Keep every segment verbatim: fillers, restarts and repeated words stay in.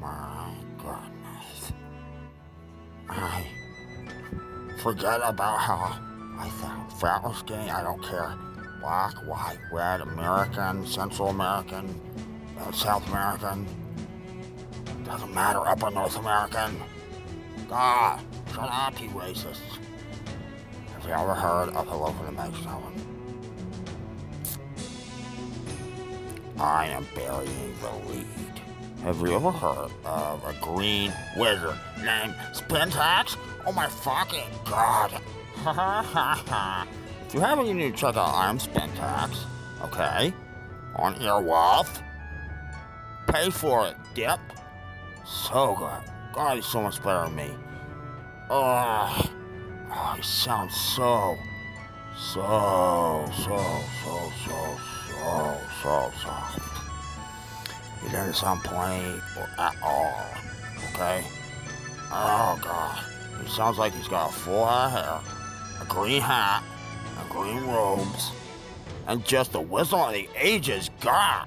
my goodness. I forget about how I thought foul skin, I don't care. Black, white, red, American, Central American, South American. Doesn't matter, Upper North American. God, shut up, you racists. Have you ever heard of Hello from the Magstone? I am burying the lead. Have you ever heard of a green wizard named Spintax? Oh my fucking god. Ha ha ha ha. If you haven't, you need to check out I'm Spintax, okay? On Earwolf. Pay for it, dip. So good. God, he's so much better than me. Oh, oh he sounds so, so, so, so, so, so, so soft. He doesn't sound plain or at all, okay? Oh, God. He sounds like he's got full hair, a green hat, and green robes, and just a whistle of the ages, God!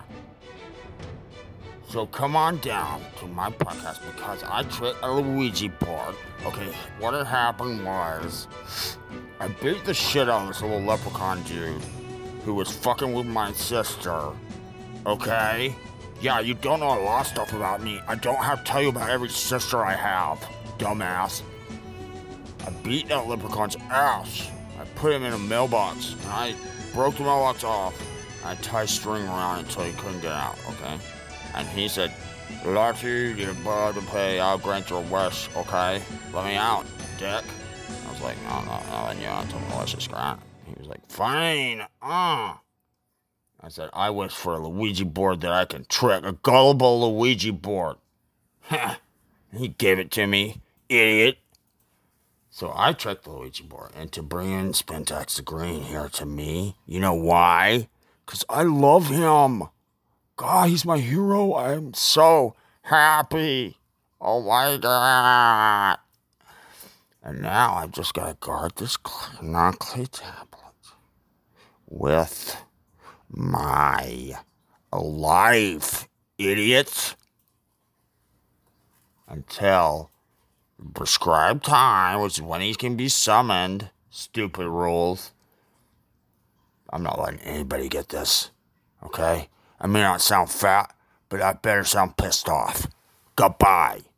So come on down to my podcast because I tricked a Luigi board. Okay, what had happened was I beat the shit out of this little leprechaun dude who was fucking with my sister, okay? Yeah, you don't know a lot of stuff about me. I don't have to tell you about every sister I have, dumbass. I beat that leprechaun's ass. I put him in a mailbox, and I broke the mailbox off. I tied string around it so he couldn't get out, okay? And he said, Lottie, you're about to pay, I'll grant your wish, okay? Let me out, dick. I was like, no, no, no, and you don't tell me what to scrap. He was like, fine, uh. I said, I wish for a Luigi board that I can trick, a gullible Luigi board. Heh, he gave it to me, idiot. So I tricked the Luigi board into bringing Spintax the Green here to me. You know why? Because I love him. God, he's my hero. I'm so happy. Oh, my God. And now I've just got to guard this non-clay tablet with my life, idiots. Until the prescribed time, which is when he can be summoned. Stupid rules. I'm not letting anybody get this, okay? I may not sound fat, but I better sound pissed off. Goodbye. Our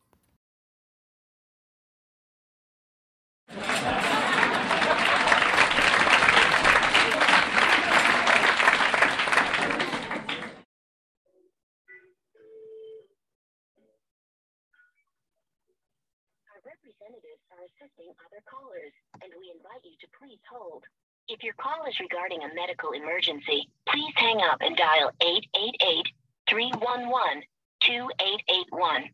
representatives are assisting other callers, and we invite you to please hold. If your call is regarding a medical emergency, please hang up and dial eight eight eight, three one one, two eight eight one.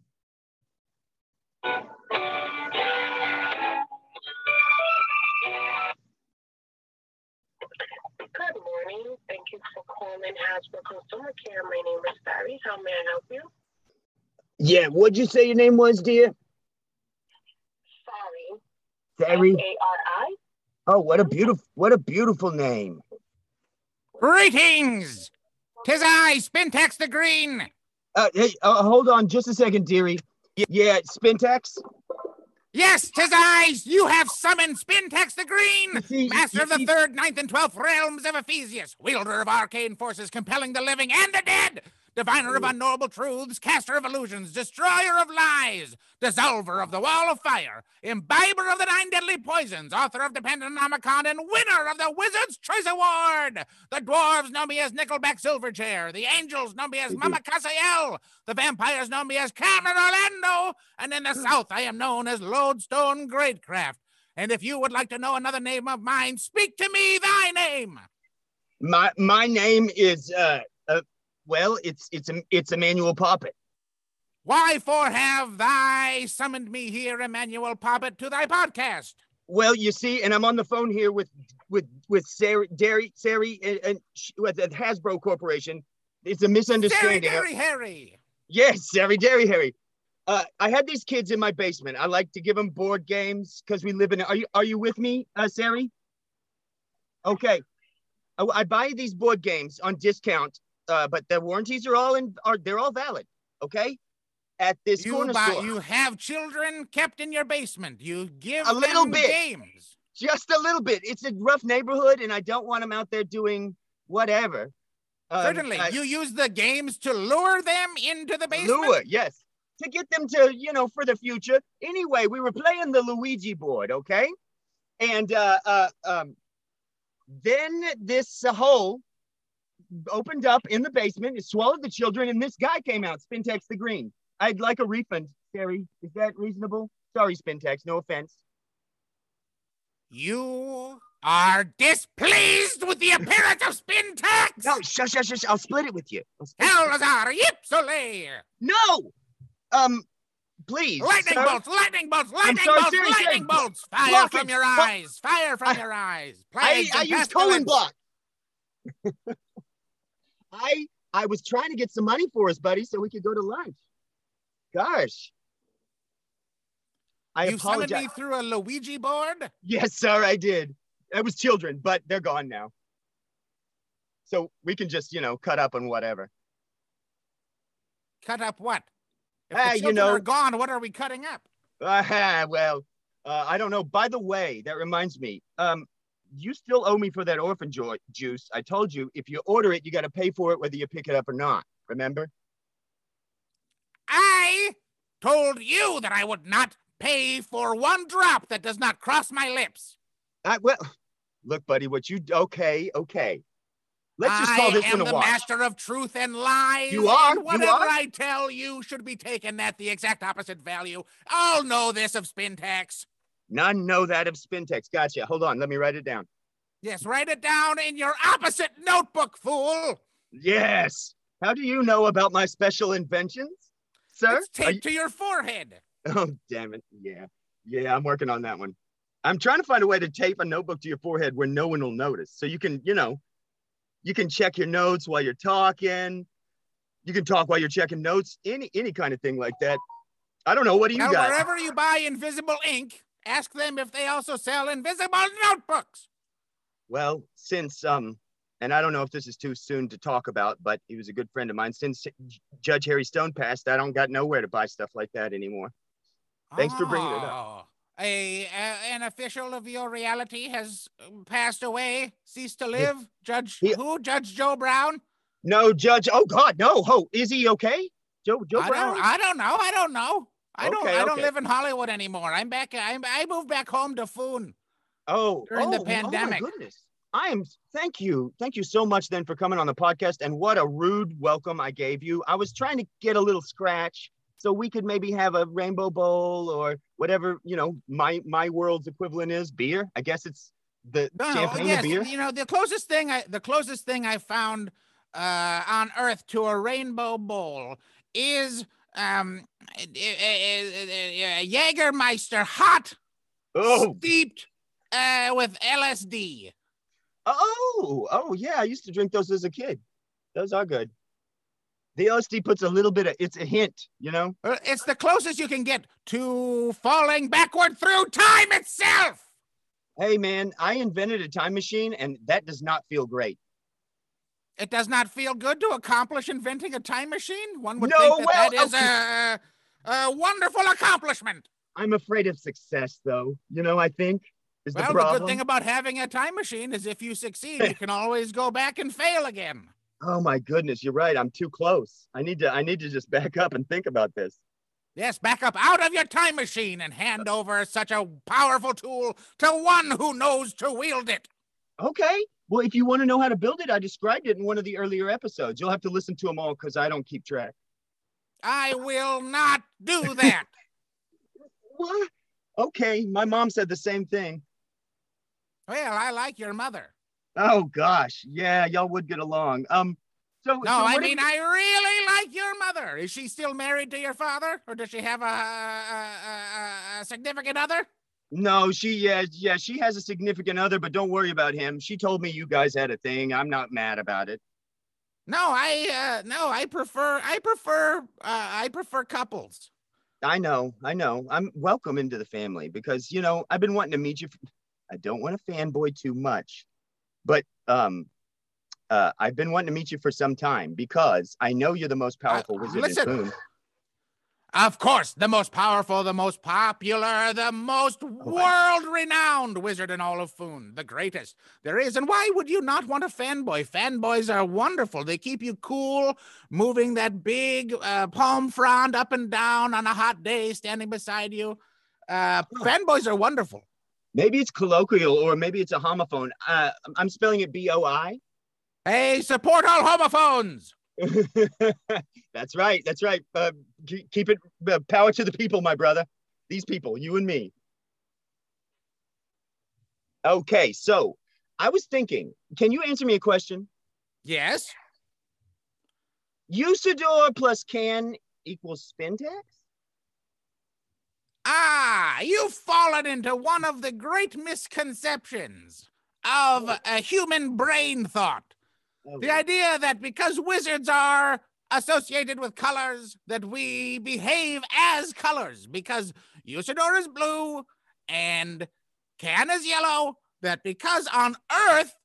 Good morning. Thank you for calling Hasbro Consumer Care. My name is Barry. How may I help you? Yeah, what'd you say your name was, dear? Sorry. Barry. A R I. Oh, what a beautiful, what a beautiful name. Greetings! Tis I, Spintax the Green. Uh, hey, uh, hold on just a second, dearie. Yeah, yeah, Spintax? Yes, tis I. You have summoned Spintax the Green, see, master see, of the see, third, ninth, and twelfth realms of Ephesius, wielder of arcane forces compelling the living and the dead, diviner of unknowable truths, caster of illusions, destroyer of lies, dissolver of the wall of fire, imbiber of the nine deadly poisons, author of the Pandemonicon, and winner of the Wizard's Choice Award. The dwarves know me as Nickelback Silverchair. The angels know me as Mama Cassiel. The vampires know me as Cameron Orlando. And in the south, I am known as Lodestone Greatcraft. And if you would like to know another name of mine, speak to me thy name. My my name is... Uh, uh... Well, it's it's it's Emmanuel Poppet. Why for have thy summoned me here, Emmanuel Poppet, to thy podcast? Well, you see, and I'm on the phone here with with with Sarah, Derry, Sari, and, and she, with the Hasbro Corporation. It's a misunderstanding. Derry, Derry, Harry. Yes, Derry, Derry, Harry. Uh, I had these kids in my basement. I like to give them board games because we live in. Are you are you with me, uh, Sari? Okay. I, I buy these board games on discount. Uh, but the warranties are all in, are they're all valid, okay? at this you corner buy, store. You have children kept in your basement. You give a little them bit games. Just a little bit. It's a rough neighborhood, and I don't want them out there doing whatever. Um, Certainly. I, you use the games to lure them into the basement? Lure, yes. To get them to, you know, for the future. Anyway, we were playing the Luigi board, okay? And uh, uh, um, then this uh, hole opened up in the basement. It swallowed the children, and this guy came out, Spintax the Green. I'd like a refund, Terry. Is that reasonable? Sorry, Spintax. No offense. You are displeased with the appearance of Spintax? No, shush, shush, shush. I'll split it with you. Salazar Ypsilae. No! Um, please. Lightning sorry. bolts, lightning bolts, lightning sorry, bolts, sorry, lightning sorry. bolts. Fire Block from it. your eyes. Fire from I, your eyes. I, I, I used colon block. I, I was trying to get some money for us, buddy, so we could go to lunch. Gosh. I you apologize. summoned me through a Luigi board? Yes, sir, I did. It was children, but they're gone now. So we can just, you know, cut up on whatever. Cut up what? If uh, the children you know, are gone, what are we cutting up? Uh, well, uh, I don't know. By the way, that reminds me. Um, you still owe me for that orphan ju juice. I told you, if you order it, you got to pay for it whether you pick it up or not. Remember? I told you that I would not pay for one drop that does not cross my lips. I, well, look, buddy, what you, okay, okay. Let's just call this one a wash. I am the master of truth and lies. You are, and whatever you are. I tell you should be taken at the exact opposite value. I'll know this of Spintax. None know that of Spintax. Gotcha. Hold on, let me write it down. Yes, write it down in your opposite notebook, fool. Yes. How do you know about my special inventions, sir? It's taped you... to your forehead. Oh, damn it. Yeah. Yeah, I'm working on that one. I'm trying to find a way to tape a notebook to your forehead where no one will notice. So you can, you know, you can check your notes while you're talking. You can talk while you're checking notes, any any kind of thing like that. I don't know. What do you now, got? Wherever you buy invisible ink, ask them if they also sell invisible notebooks. Well, since, um, and I don't know if this is too soon to talk about, but he was a good friend of mine. Since Judge Harry Stone passed, I don't got nowhere to buy stuff like that anymore. Thanks oh. for bringing it up. A, a, an official of your reality has passed away, ceased to live. Judge he, who? Judge Joe Brown? No, Judge. Oh God, no. Ho, is he okay? Joe Joe I Brown? Don't, I don't know. I don't know. I okay, don't. I okay. don't live in Hollywood anymore. I'm back. I'm, I moved back home to Foon. Oh, during oh, the pandemic. Oh my goodness. I am. Thank you. Thank you so much then for coming on the podcast. And what a rude welcome I gave you. I was trying to get a little scratch. So we could maybe have a rainbow bowl or whatever, you know, my my world's equivalent is beer. I guess it's the no, champagne yes, beer. You know, the closest thing I the closest thing I found uh, on Earth to a rainbow bowl is um, Jägermeister hot, oh. steeped uh, with L S D. Oh, oh yeah, I used to drink those as a kid. Those are good. The L S D puts a little bit of, it's a hint, you know? It's the closest you can get to falling backward through time itself. Hey, man, I invented a time machine, and that does not feel great. It does not feel good to accomplish inventing a time machine? One would no, think that, well, that is okay. a, a wonderful accomplishment. I'm afraid of success, though. You know, I think is well, the problem. Well, the good thing about having a time machine is if you succeed, you can always go back and fail again. Oh my goodness, you're right. I'm too close. I need to I need to just back up and think about this. Yes, back up out of your time machine and hand over such a powerful tool to one who knows to wield it. Okay. Well, if you want to know how to build it, I described it in one of the earlier episodes. You'll have to listen to them all because I don't keep track. I will not do that. What? Okay, my mom said the same thing. Well, I like your mother. Oh gosh, yeah, y'all would get along. Um, so no, so I mean, I really like your mother. Is she still married to your father, or does she have a, a, a, a significant other? No, she yeah, yeah, she has a significant other, but don't worry about him. She told me you guys had a thing. I'm not mad about it. No, I uh, no, I prefer, I prefer, uh, I prefer couples. I know, I know. I'm welcome into the family because you know I've been wanting to meet you. I don't want to fanboy too much. But um, uh, I've been wanting to meet you for some time because I know you're the most powerful uh, wizard in Foon. Of course, the most powerful, the most popular, the most oh, world-renowned wizard in all of Foon, the greatest there is. And why would you not want a fanboy? Fanboys are wonderful. They keep you cool, moving that big uh, palm frond up and down on a hot day, standing beside you. Uh, oh. Fanboys are wonderful. Maybe it's colloquial, or maybe it's a homophone. Uh, I'm spelling it B O I. Hey, support all homophones. That's right. That's right. Uh, keep it uh, power to the people, my brother. These people, you and me. Okay, so I was thinking, can you answer me a question? Yes. Usador plus can equals Spintax? Ah, you've fallen into one of the great misconceptions of a human brain thought. Okay. The idea that because wizards are associated with colors, that we behave as colors, because Usador is blue and Can is yellow, that because on Earth,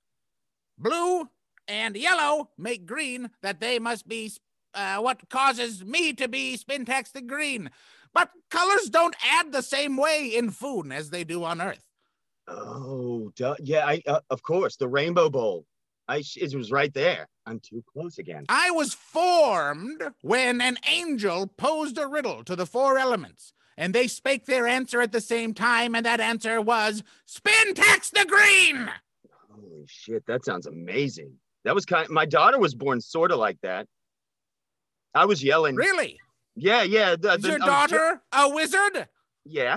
blue and yellow make green, that they must be uh, what causes me to be Spintax the Green. But colors don't add the same way in Foon as they do on Earth. Oh, duh. yeah, I, uh, of course, the Rainbow Bowl. I sh it was right there. I'm too close again. I was formed when an angel posed a riddle to the four elements, and they spake their answer at the same time, and that answer was Spintax the Green! Holy shit, that sounds amazing. That was kind of, my daughter was born sort of like that. I was yelling. Really? Yeah, yeah. The, Is the, your daughter a wizard? Yeah.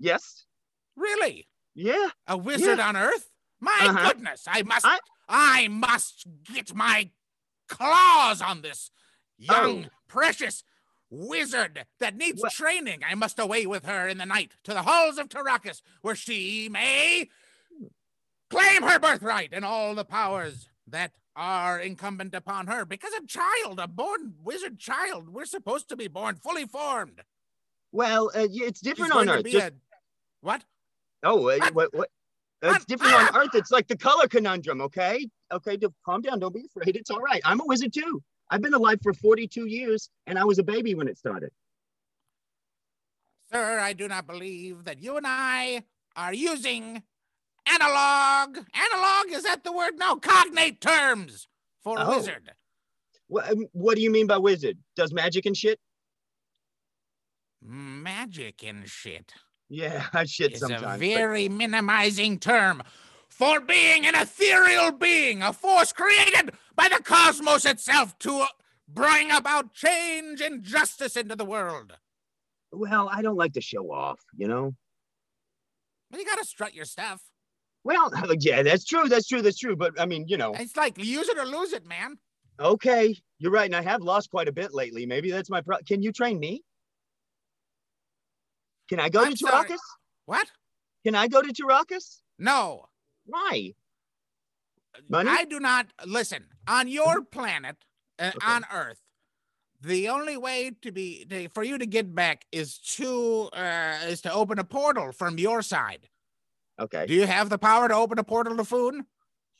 Yes. Really? Yeah. A wizard yeah. on Earth? My uh-huh. goodness, I must, I, I must get my claws on this young, oh. precious wizard that needs what? training. I must away with her in the night to the halls of Tarrakis, where she may claim her birthright and all the powers that are incumbent upon her. Because a child, a born wizard child, we're supposed to be born fully formed. Well, uh, it's different She's on Earth. Just... A... What? Oh, uh, what? what, what? It's different on Earth. It's like the color conundrum, okay? Okay, calm down. Don't be afraid. It's all right. I'm a wizard, too. I've been alive for forty-two years, and I was a baby when it started. Sir, I do not believe that you and I are using analog. Analog, is that the word? No, cognate terms for a oh. wizard. Well, what do you mean by wizard? Does magic and shit? Magic and shit. Yeah, I shit sometimes. It's a very but... minimizing term for being an ethereal being, a force created by the cosmos itself to bring about change and justice into the world. Well, I don't like to show off, you know? Well, you gotta strut your stuff. Well, yeah, that's true, that's true, that's true, but I mean, you know. It's like, use it or lose it, man. Okay, you're right, and I have lost quite a bit lately. Maybe that's my problem. Can you train me? Can I go I'm to Tarrakis? What? Can I go to Tarrakis? No. Why? Money? I do not, listen, on your planet, uh, okay. on Earth, the only way to be, to, for you to get back is to, uh, is to open a portal from your side. Okay. Do you have the power to open a portal to Foon?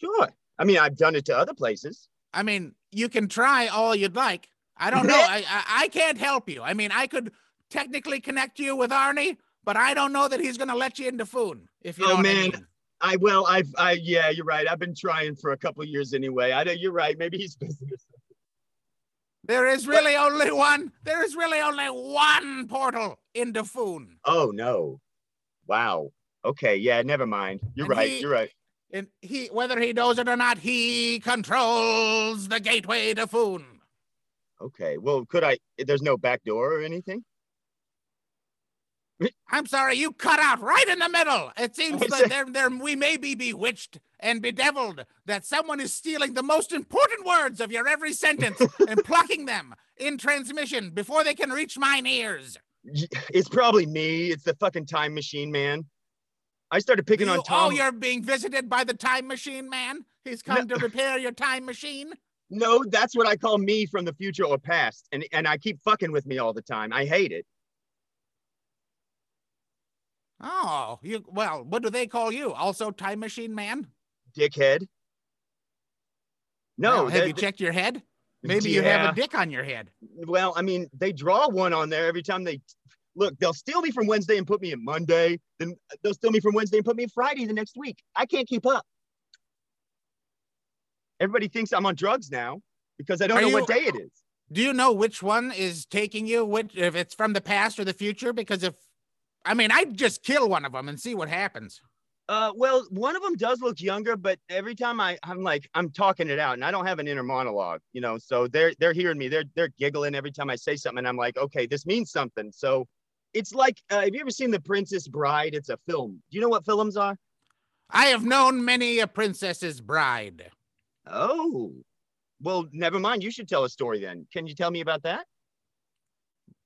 Sure. I mean, I've done it to other places. I mean, you can try all you'd like. I don't know. I, I, I can't help you. I mean, I could... technically connect you with Arnie, but I don't know that he's going to let you into Foon. If you oh, know man. What I mean. I will. I've, I, yeah, you're right. I've been trying for a couple of years anyway. I know you're right. Maybe he's busy. There is really what? only one. There is really only one portal into Foon. Oh, no. Wow. Okay. Yeah, never mind. You're and right. He, you're right. And he, whether he knows it or not, he controls the gateway to Foon. Okay. Well, could I, there's no back door or anything? I'm sorry, you cut out right in the middle. It seems that there, there, we may be bewitched and bedeviled that someone is stealing the most important words of your every sentence and plucking them in transmission before they can reach mine ears. It's probably me. It's the fucking time machine, man. I started picking you, on Tom. Oh, you're being visited by the time machine, man? He's come no. to repair your time machine? No, that's what I call me from the future or past. And, and I keep fucking with me all the time. I hate it. Oh, you, well, what do they call you? Also Time Machine Man? Dickhead. No. Well, have you checked your head? Maybe yeah. you have a dick on your head. Well, I mean, they draw one on there every time they look. They'll steal me from Wednesday and put me in Monday. Then they'll steal me from Wednesday and put me in Friday the next week. I can't keep up. Everybody thinks I'm on drugs now because I don't Are know you, what day it is. Do you know which one is taking you? Which, if it's from the past or the future? Because if, I mean, I'd just kill one of them and see what happens. Uh, well, one of them does look younger, but every time I, I'm like, I'm talking it out and I don't have an inner monologue, you know, so they're, they're hearing me. They're, they're giggling every time I say something and I'm like, okay, this means something. So it's like, uh, have you ever seen The Princess Bride? It's a film. Do you know what films are? I have known many a princess's bride. Oh, well, never mind. You should tell a story then. Can you tell me about that?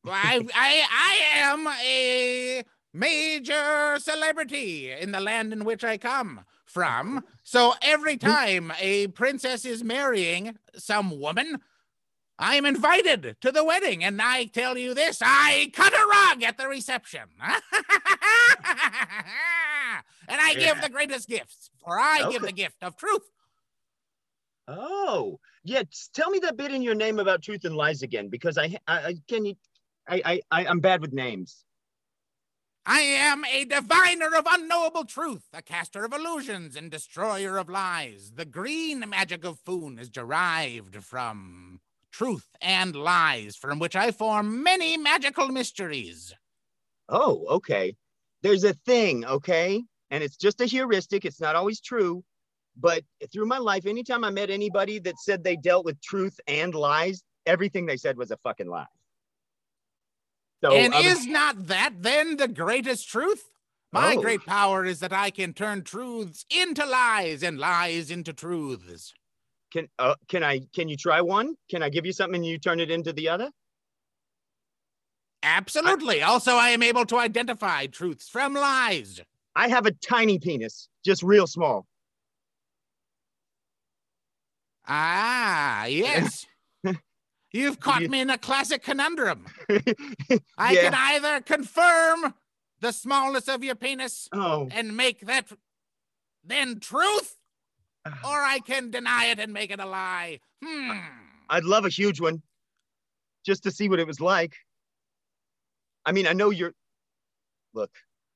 I, I, I am a major celebrity in the land in which I come from. So every time a princess is marrying some woman, I'm invited to the wedding. And I tell you this, I cut a rug at the reception. And I yeah. give the greatest gifts, or I okay. give the gift of truth. Oh, yeah. Tell me that bit in your name about truth and lies again, because I, I can you, I, I, I'm bad with names. I am a diviner of unknowable truth, a caster of illusions and destroyer of lies. The green magic of Foon is derived from truth and lies, from which I form many magical mysteries. Oh, okay. There's a thing, okay? And it's just a heuristic. It's not always true. But through my life, anytime I met anybody that said they dealt with truth and lies, everything they said was a fucking lie. So and other- is not that then the greatest truth? My oh. great power is that I can turn truths into lies and lies into truths. Can uh, can I can you try one? Can I give you something and you turn it into the other? Absolutely. I- also, I am able to identify truths from lies. I have a tiny penis, just real small. Ah, yes. You've caught me in a classic conundrum. I yeah. can either confirm the smallness of your penis oh. and make that then truth, or I can deny it and make it a lie. Hmm. I'd love a huge one just to see what it was like. I mean, I know you're... Look.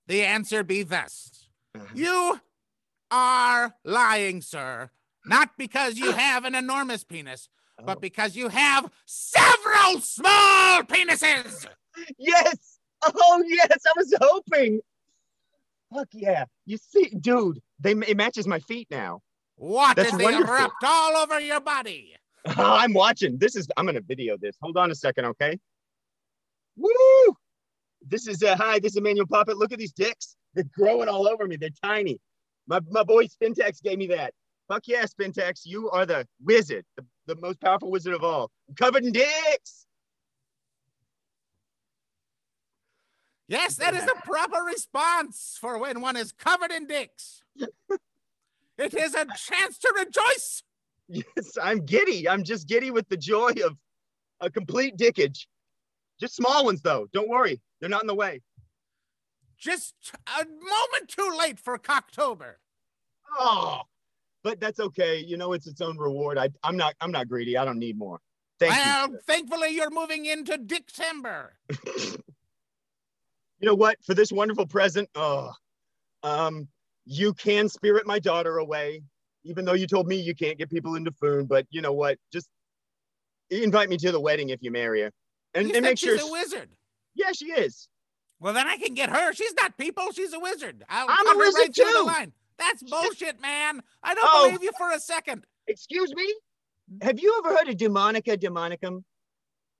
The answer be thus. You are lying, sir, not because you have an enormous penis, but because you have several small penises. Yes. Oh, yes. I was hoping. Fuck yeah. You see, dude, they, it matches my feet now. What is they wrapped all over your body? Oh, I'm watching. This is, I'm going to video this. Hold on a second, okay? Woo! This is, uh, hi, this is Emmanuel Poppet. Look at these dicks. They're growing all over me. They're tiny. My, my boy Spintax gave me that. Fuck yeah, Spintax. You are the wizard, the The most powerful wizard of all. I'm covered in dicks. Yes, that is the proper response for when one is covered in dicks. It is a chance to rejoice. Yes, I'm giddy. I'm just giddy with the joy of a complete dickage. Just small ones, though. Don't worry. They're not in the way. Just a moment too late for Cocktober. Oh. But that's okay. You know, it's its own reward. I, I'm not I'm not greedy. I don't need more. Thank well, you. Well, thankfully, you're moving into Dictember. You know what? For this wonderful present, oh, um, you can spirit my daughter away, even though you told me you can't get people into food. But you know what? Just invite me to the wedding if you marry her. And, you and make sure she's a wizard. Yeah, she is. Well, then I can get her. She's not people. She's a wizard. I'll I'm a wizard, right too. The line. That's bullshit, man. I don't oh, believe you for a second. Excuse me? Have you ever heard of Demonica, Demonicum?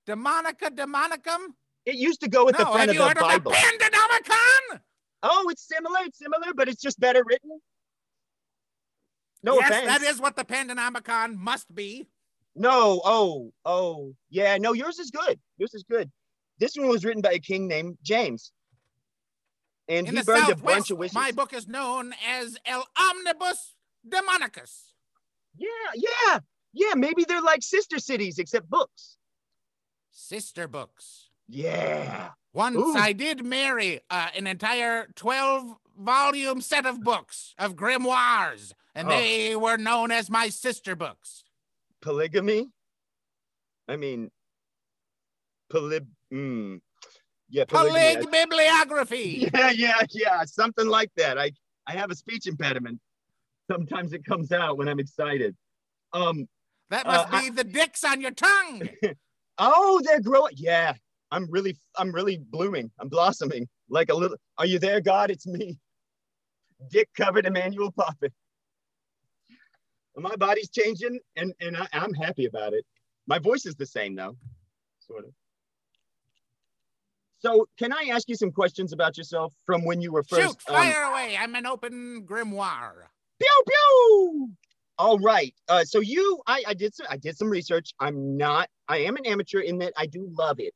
Demonica, Demonicum? It used to go with no, the front of the Bible. Have you heard of the Pandemonicon? Oh, it's similar, it's similar, but it's just better written. No yes, offense. That is what the Pandemonicon must be. No, oh, oh. Yeah, no, yours is good. Yours is good. This one was written by a king named James. And in he burned Southwest, a bunch of witches. My book is known as El Omnibus Demonicus. Yeah, yeah, yeah. Maybe they're like sister cities, except books. Sister books. Yeah. Once Ooh. I did marry uh, an entire twelve volume set of books, of grimoires, and oh. they were known as my sister books. Polygamy? I mean, polyb. Mm, yeah, polyg bibliography. Yeah, yeah, yeah, something like that. I I have a speech impediment. Sometimes it comes out when I'm excited. Um, that must uh, be I, the dicks on your tongue. Oh, they're growing. Yeah, I'm really, I'm really blooming. I'm blossoming like a little. Are you there, God? It's me, dick covered Emmanuel Poppet. My body's changing, and and I, I'm happy about it. My voice is the same though, sort of. So, can I ask you some questions about yourself from when you were first? Shoot, fire um, away! I'm an open grimoire. Pew pew. All right. Uh, so you, I, I did some, I did some research. I'm not. I am an amateur in that I do love it,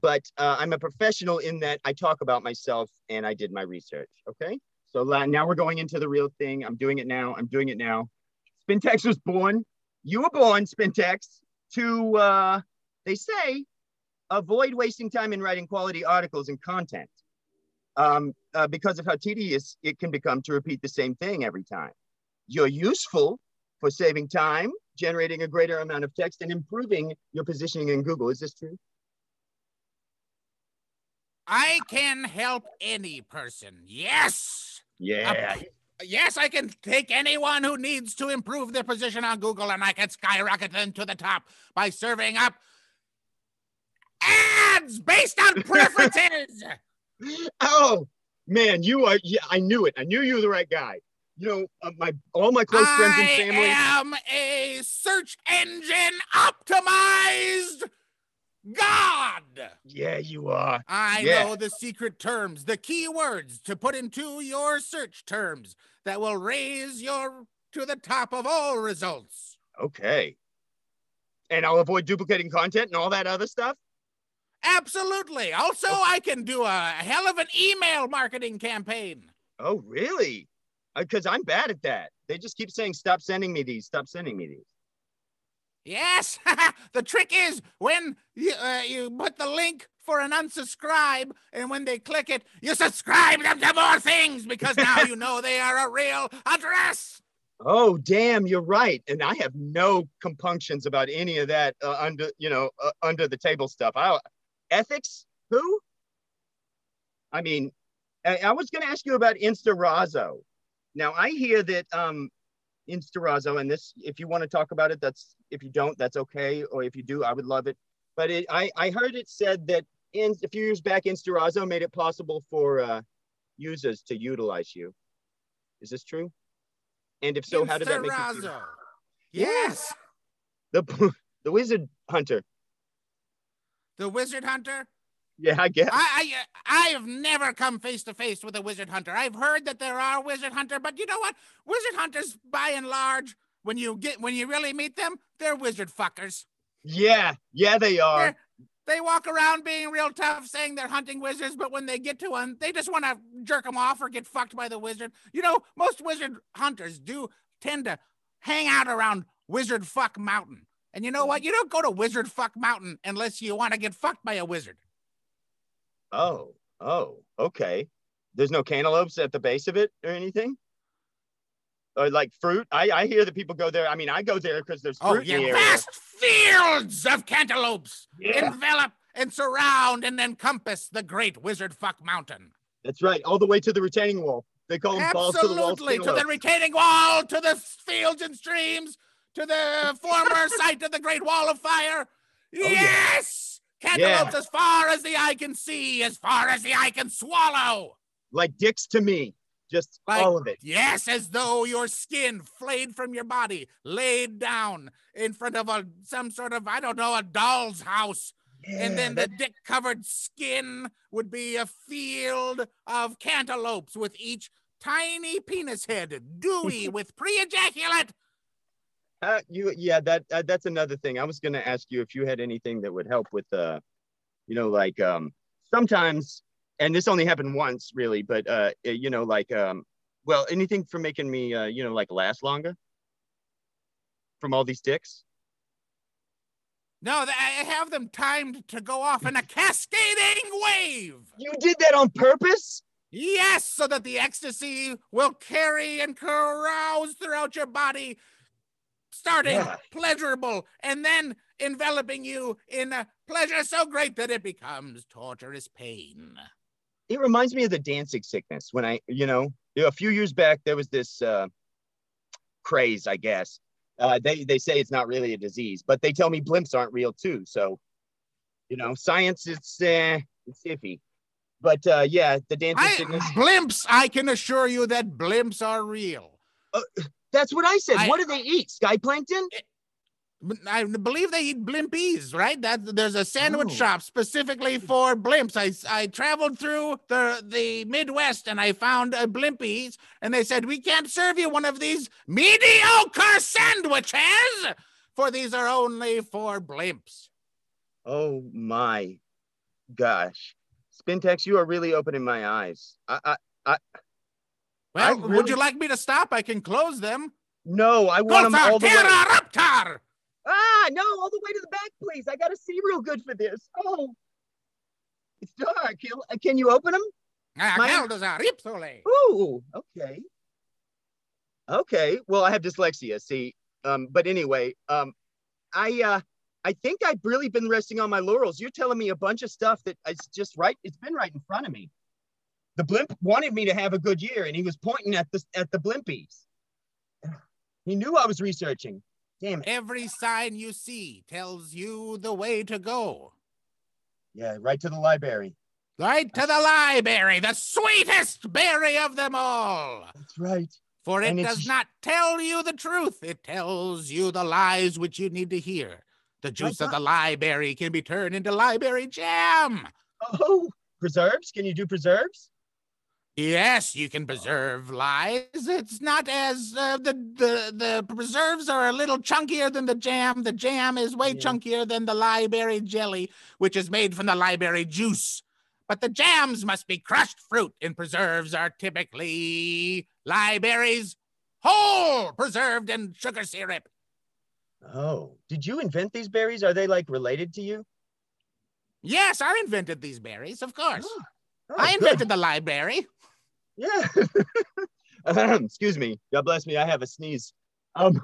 but uh, I'm a professional in that I talk about myself and I did my research. Okay. So now we're going into the real thing. I'm doing it now. I'm doing it now. Spintax was born. You were born, Spintax, to, uh, they say, avoid wasting time in writing quality articles and content um, uh, because of how tedious it can become to repeat the same thing every time. You're useful for saving time, generating a greater amount of text, and improving your positioning in Google. Is this true? I can help any person. Yes. Yeah. Um, Yes, I can take anyone who needs to improve their position on Google and I can skyrocket them to the top by serving up ads based on preferences. Oh, man, you are, yeah, I knew it. I knew you were the right guy. You know, uh, my all my close I friends and family. I am a search engine optimized God. Yeah, you are. I yeah. know the secret terms, the key words to put into your search terms that will raise your to the top of all results. Okay. And I'll avoid duplicating content and all that other stuff? Absolutely. Also, okay. I can do a hell of an email marketing campaign. Oh, really? Because I'm bad at that. They just keep saying, stop sending me these, stop sending me these. Yes, the trick is when you, uh, you put the link for an unsubscribe and when they click it, you subscribe them to more things because now you know they are a real address. Oh, damn, you're right. And I have no compunctions about any of that uh, under, you know, uh, under the table stuff. I, ethics, who? I mean, I, I was going to ask you about Instarazzo. Now, I hear that... Um, Instarazzo, and this, if you want to talk about it, that's, if you don't, that's okay, or if you do, I would love it. But it, I, I heard it said that in, a few years back, Instarazzo made it possible for uh, users to utilize you. Is this true? And if so, Instarazzo. How did that make you feel? Yes! The, the Wizard Hunter. The Wizard Hunter? Yeah, I guess. I, I I have never come face to face with a wizard hunter. I've heard that there are wizard hunter, but you know what? Wizard hunters, by and large, when you get when you really meet them, they're wizard fuckers. Yeah, yeah, they are. They're, they walk around being real tough, saying they're hunting wizards, but when they get to one, they just want to jerk them off or get fucked by the wizard. You know, most wizard hunters do tend to hang out around Wizard Fuck Mountain. And you know what? You don't go to Wizard Fuck Mountain unless you want to get fucked by a wizard. Oh, oh, okay. There's no cantaloupes at the base of it or anything? Or like fruit? I, I hear that people go there. I mean, I go there because there's fruit oh, yeah. in the area. Vast fields of cantaloupes yeah. envelop and surround and encompass the great Wizard Fuck Mountain. That's right. All the way to the retaining wall. They call them Absolutely. Balls to the walls. Absolutely. To the retaining wall, to the fields and streams, to the former site of the Great Wall of Fire. Oh, yes! Yeah. Cantaloupes yeah. as far as the eye can see, as far as the eye can swallow. Like dicks to me, just like, all of it. Yes, as though your skin flayed from your body, laid down in front of a some sort of, I don't know, a doll's house. Yeah, and then that... the dick-covered skin would be a field of cantaloupes with each tiny penis head, dewy with pre-ejaculate. Uh, you, yeah, that uh, that's another thing. I was going to ask you if you had anything that would help with, uh, you know, like um, sometimes, and this only happened once really, but, uh, you know, like, um, well, anything for making me, uh, you know, like last longer from all these dicks? No, I have them timed to go off in a cascading wave. You did that on purpose? Yes, so that the ecstasy will carry and carouse throughout your body, starting yeah. pleasurable and then enveloping you in a pleasure so great that it becomes torturous pain. It reminds me of the dancing sickness. When I, you know, a few years back, there was this uh, craze, I guess. Uh, they, they say it's not really a disease, but they tell me blimps aren't real too. So, you know, science, it's, uh, it's iffy. But uh, yeah, the dancing I, sickness. Blimps, I can assure you that blimps are real. Uh, that's what I said. I, what do they eat? Sky plankton? It, I believe they eat blimpies, right? That there's a sandwich Ooh. shop specifically for blimps. I, I traveled through the, the Midwest and I found a blimpies and they said, we can't serve you one of these mediocre sandwiches, for these are only for blimps. Oh my gosh. Spintax, you are really opening my eyes. I, I, I, well, I really... would you like me to stop? I can close them. No, I want them all the way. Raptor! Ah, no, all the way to the back, please. I got to see real good for this. Oh, it's dark. Can you open them? My... Ooh, okay. Okay, well, I have dyslexia, see. Um, but anyway, um, I uh, I think I've really been resting on my laurels. You're telling me a bunch of stuff that it's just right. It's been right in front of me. The blimp wanted me to have a good year, and he was pointing at the, at the blimpies. He knew I was researching. Damn it. Every sign you see tells you the way to go. Yeah, right to the library. Right to the library, the sweetest berry of them all. That's right. For it does not tell you the truth. It tells you the lies which you need to hear. The juice of the library can be turned into library jam. Oh, preserves? Can you do preserves? Yes, you can preserve lies. It's not as, uh, the, the the preserves are a little chunkier than the jam. The jam is way yeah. chunkier than the library jelly, which is made from the library juice. But the jams must be crushed fruit, and preserves are typically libraries whole, preserved in sugar syrup. Oh, did you invent these berries? Are they, like, related to you? Yes, I invented these berries, of course. Oh. Oh, I invented good. the library. Yeah. Excuse me. God bless me. I have a sneeze. Um,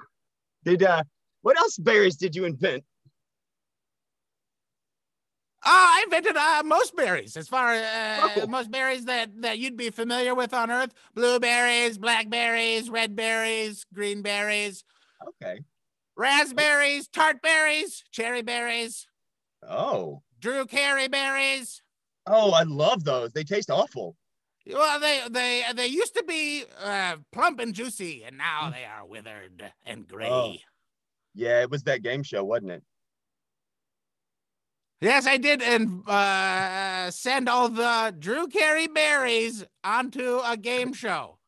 did uh, what else berries did you invent? Oh, I invented uh, most berries. As far as uh, oh. most berries that that you'd be familiar with on Earth: blueberries, blackberries, red berries, green berries. Okay. Raspberries, tart berries, cherry berries. Oh. Drew Carey berries. Oh, I love those. They taste awful. Well, they they they used to be uh, plump and juicy, and now they are withered and gray. Oh. Yeah, it was that game show, wasn't it? Yes, I did, and uh, send all the Drew Carey berries onto a game show.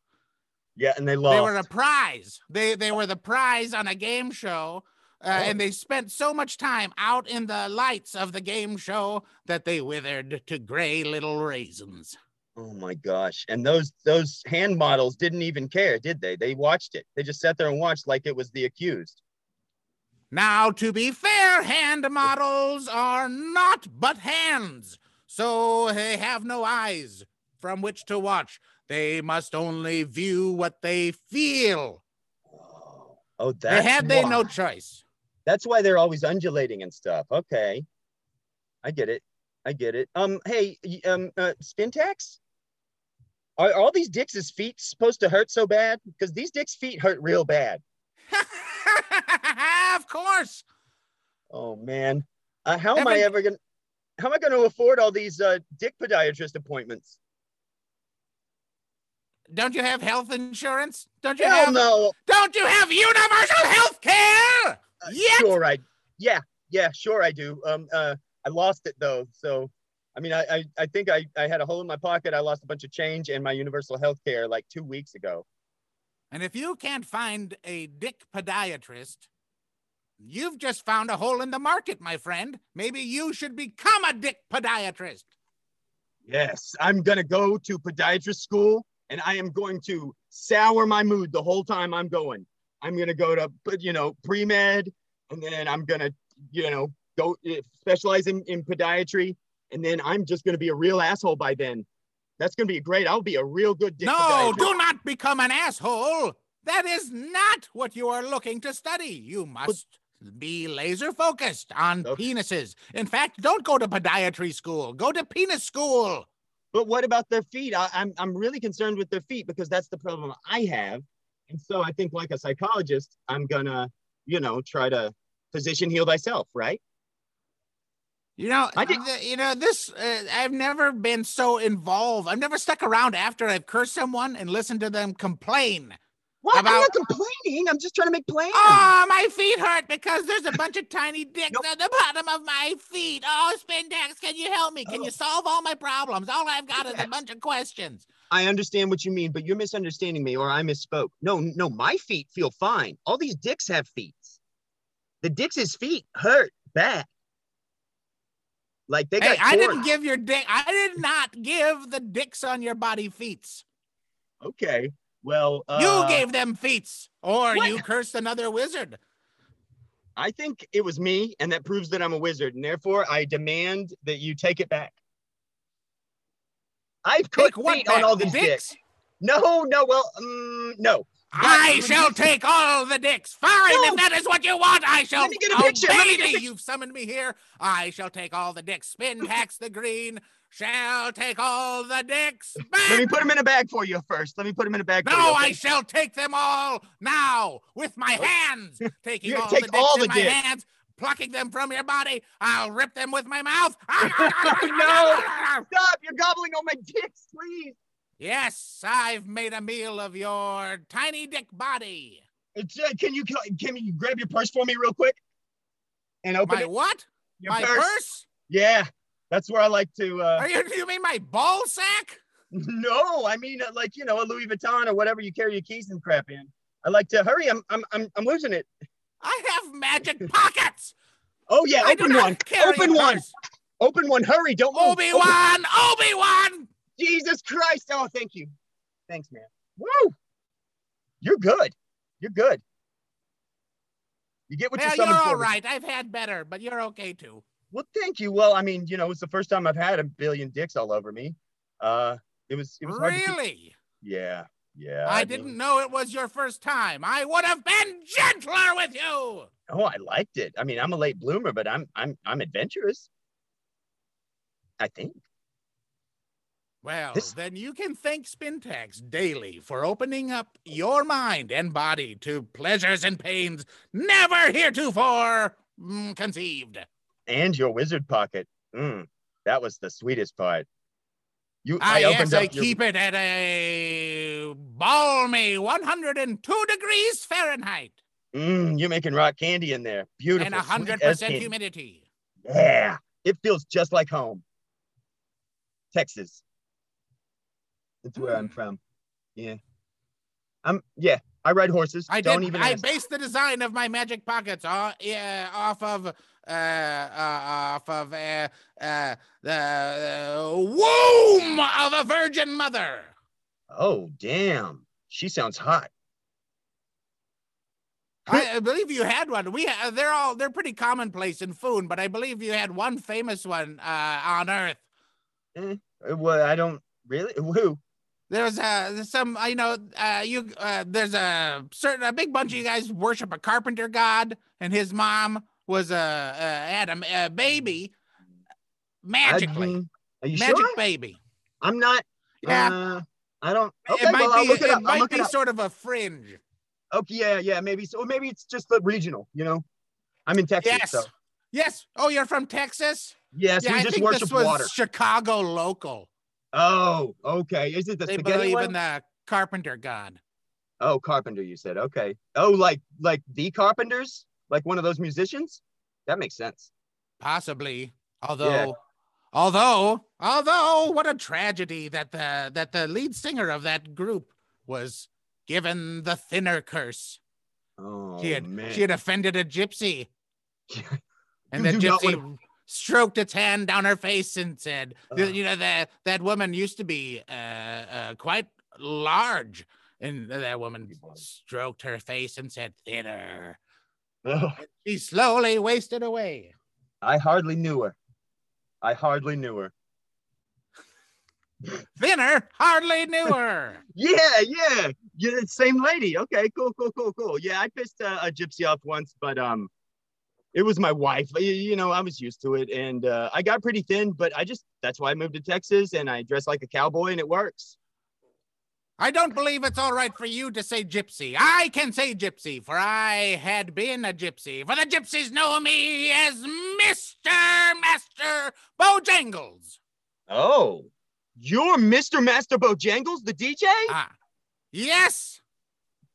Yeah, and they lost. They were a prize. They they were the prize on a game show. Uh, oh. And they spent so much time out in the lights of the game show that they withered to gray little raisins. Oh my gosh. And those those hand models didn't even care, did they? They watched it. They just sat there and watched like it was the accused. Now, to be fair, hand models are naught but hands. So they have no eyes from which to watch. They must only view what they feel. Oh, that's they had they why. no choice. That's why they're always undulating and stuff. Okay, I get it. I get it. Um, hey, um, uh, Spintax, are, are all these dicks' feet supposed to hurt so bad? Because these dicks' feet hurt real bad. Of course. Oh man, uh, how Evan, am I ever gonna? How am I gonna afford all these uh, dick podiatrist appointments? Don't you have health insurance? Don't you Hell have? No. Don't you have universal health care? Uh, sure, I. Yeah, yeah, sure, I do. Um, uh, I lost it though, so I mean, I, I, I think I, I had a hole in my pocket. I lost a bunch of change and my universal health care like two weeks ago. And if you can't find a dick podiatrist, you've just found a hole in the market, my friend. Maybe you should become a dick podiatrist. Yes, I'm gonna go to podiatrist school. And I am going to sour my mood the whole time I'm going. I'm going to go to, you know, pre-med, and then I'm going to, you know, go specialize in, in podiatry. And then I'm just going to be a real asshole by then. That's going to be great. I'll be a real good dick podiatrist. No, do not become an asshole. That is not what you are looking to study. You must but, be laser focused on okay. penises. In fact, don't go to podiatry school. Go to penis school. But what about their feet? I, I'm, I'm really concerned with their feet because that's the problem I have. And so I think like a psychologist, I'm gonna, you know, try to physician heal thyself, right? You know, I did. You know, this, uh, I've never been so involved. I've never stuck around after I've cursed someone and listened to them complain. What? About, I'm not complaining. I'm just trying to make plans. Oh, my feet hurt because there's a bunch of tiny dicks nope. at the bottom of my feet. Oh, Spintax, can you help me? Can oh. you solve all my problems? All I've got yeah. is a bunch of questions. I understand what you mean, but you're misunderstanding me or I misspoke. No, no, my feet feel fine. All these dicks have feet. The dicks' feet hurt bad. Like they got hey, I didn't give your dick. I did not give the dicks on your body feets. Okay. Well, uh, you gave them feats, or what? You cursed another wizard. I think it was me, and that proves that I'm a wizard, and therefore I demand that you take it back. I've cooked feet on all these dicks. dicks. No, no, well, um, no. I but, shall take all the dicks. Fine, no. If that is what you want, I shall. Let me get a picture. Let me get a picture. You've summoned me here. I shall take all the dicks. Spintax the Green shall take all the dicks back. Let me put them in a bag for you first. Let me put them in a bag no, for you. No, okay? I shall take them all now with my hands. Taking all take the dicks all the in dicks. my hands, plucking them from your body. I'll rip them with my mouth. No, stop. You're gobbling all my dicks, please. Yes, I've made a meal of your tiny dick body. It's, uh, can you can you grab your purse for me real quick? And open my it. what? Your my purse. purse? Yeah, that's where I like to. Uh... Are you? You mean my ball sack? No, I mean uh, like you know a Louis Vuitton or whatever you carry your keys and crap in. I like to hurry. I'm I'm I'm I'm losing it. I have magic pockets. Oh yeah, I open one. Open one. Purse. Open one. Hurry! Don't move. Obi-Wan. Obi-Wan. Jesus Christ. Oh, thank you. Thanks, man. Woo! You're good. You're good. You get what well, you're, you're all right. I've had better, but you're okay too. Well, thank you. Well, I mean, you know, it's the first time I've had a billion dicks all over me. Uh, it was, it was really? Hard to keep... Yeah. Yeah. I, I didn't mean... know it was your first time. I would have been gentler with you. Oh, I liked it. I mean, I'm a late bloomer, but I'm, I'm, I'm adventurous. I think. Well, this... then you can thank Spintax daily for opening up your mind and body to pleasures and pains never heretofore mm, conceived. And your wizard pocket. Mm, that was the sweetest part. You, ah, I yes, I your... keep it at a balmy one hundred two degrees Fahrenheit. Mm, you're making rock candy in there. Beautiful. And one hundred percent humidity. Yeah, it feels just like home. Texas. That's where mm. I'm from. Yeah. I'm, yeah, I ride horses. I don't did, even I ask. based the design of my magic pockets off, yeah, off of, uh, uh, off of uh, uh, the womb of a virgin mother. Oh, damn. She sounds hot. I, I believe you had one. We uh, They're all, they're pretty commonplace in Foon, but I believe you had one famous one uh, on Earth. Eh, well, I don't. Really? Who? There's uh some you know uh you uh there's a certain a big bunch of you guys worship a carpenter god, and his mom was a uh, had a, a baby magically. I, are you Magic sure? baby. I'm not. Yeah. Uh, I don't. Okay, it might well, be. It, it might be it sort of a fringe. Okay. Yeah. Yeah. Maybe. So maybe it's just the regional. You know, I'm in Texas. Yes. So. Yes. Oh, you're from Texas. Yes. Yeah, we I just think worship this was water. Chicago local. Oh, okay. Is it the they spaghetti one? In the carpenter god. Oh, carpenter, you said. Okay. Oh, like like the Carpenters? Like one of those musicians? That makes sense. Possibly. Although yeah. although although what a tragedy that the that the lead singer of that group was given the thinner curse. Oh, she had man. she had offended a gypsy. And the gypsy stroked its hand down her face and said, uh, you know, that that woman used to be uh, uh, quite large. And that woman stroked her face and said, thinner. Oh. And she slowly wasted away. I hardly knew her. I hardly knew her. Thinner, hardly knew her. yeah, yeah, yeah. Same lady. Okay, cool, cool, cool, cool. Yeah, I pissed uh, a gypsy off once, but um, it was my wife. You know, I was used to it, and uh, I got pretty thin. But I just that's why I moved to Texas, and I dress like a cowboy, and it works. I don't believe it's all right for you to say gypsy. I can say gypsy, for I had been a gypsy. For the gypsies know me as Mister Master Bojangles. Oh, you're Mister Master Bojangles, the D J? Ah, yes.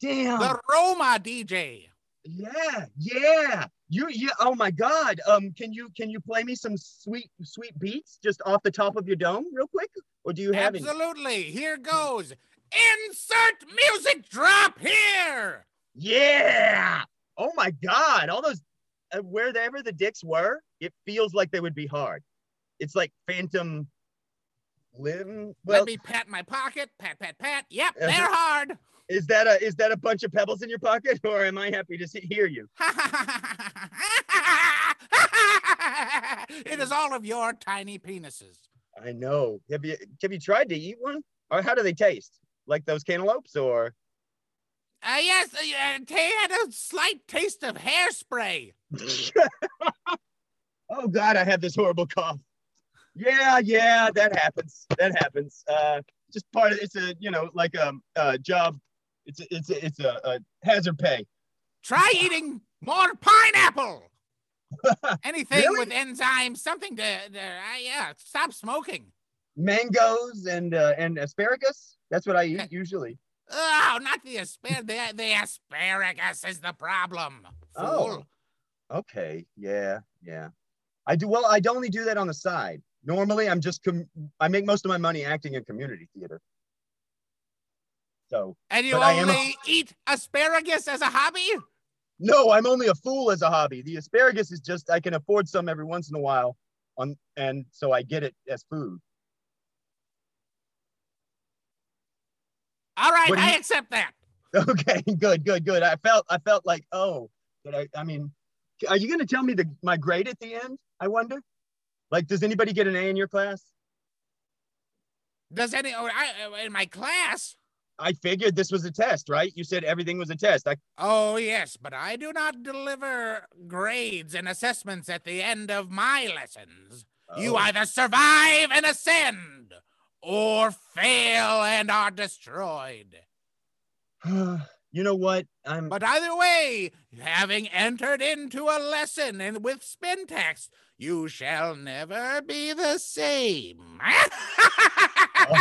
Damn. The Roma D J. Yeah, yeah. You, yeah. Oh my God. Um, can you can you play me some sweet sweet beats just off the top of your dome, real quick? Or do you have any? Absolutely. Here goes. Insert music drop here. Yeah. Oh my God. All those uh, wherever the dicks were, it feels like they would be hard. It's like phantom limb. Well, let me pat my pocket. Pat, pat, pat. Yep, they're hard. Is that a is that a bunch of pebbles in your pocket, or am I happy to see, hear you? It is all of your tiny penises. I know. Have you have you tried to eat one? Or how do they taste? Like those cantaloupes, or? Uh, yes, uh, they had a slight taste of hairspray. Oh God, I have this horrible cough. Yeah, yeah, that happens. That happens. Uh, just part of it's a you know like um uh job. It's a, it's a, it's a, a hazard pay. Try eating more pineapple. Anything really? With enzymes, something to, to uh, yeah. Stop smoking. Mangoes and uh, and asparagus. That's what I eat usually. Oh, not the asparagus. the, the asparagus is the problem. Fool. Oh, okay. Yeah, yeah. I do well. I only do that on the side. Normally, I'm just com I make most of my money acting in community theater. So. And you only eat asparagus as a hobby? No, I'm only a fool as a hobby. The asparagus is just I can afford some every once in a while, on and so I get it as food. All right, I accept that. Okay, good, good, good. I felt, I felt like, oh, but I, I mean, are you going to tell me the my grade at the end? I wonder. Like, does anybody get an A in your class? Does any? Oh, I, in my class. I figured this was a test, right? You said everything was a test. I, oh yes, but I do not deliver grades and assessments at the end of my lessons. Oh. You either survive and ascend. Or fail and are destroyed. You know what? I'm. But either way, having entered into a lesson and with Spintax, you shall never be the same. Oh.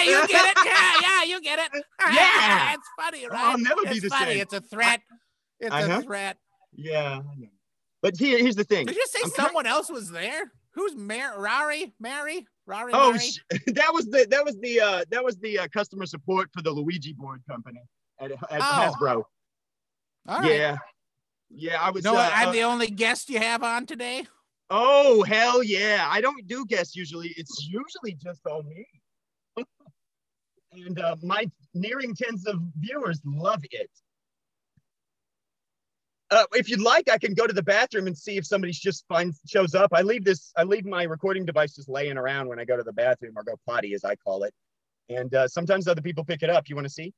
You get it? Yeah, yeah, you get it. Yeah, it's funny, right? I'll never it's be the funny. Same. It's a threat. It's uh-huh. a threat. Yeah. I know. But here, here's the thing. Did you say I'm someone else was there? Who's Mar Rari? Mary? Rari? Oh, Mary? that was the that was the uh, that was the uh, customer support for the Luigi board company at, at oh. Hasbro. All right. Yeah, yeah. I was. No, uh, I'm uh, the only guest you have on today. Oh hell yeah! I don't do guests usually. It's usually just on me. And uh, my nearing tens of viewers love it. Uh, if you'd like, I can go to the bathroom and see if somebody just finds shows up. I leave this, I leave my recording device just laying around when I go to the bathroom or go potty, as I call it. And uh, sometimes other people pick it up. You want to see?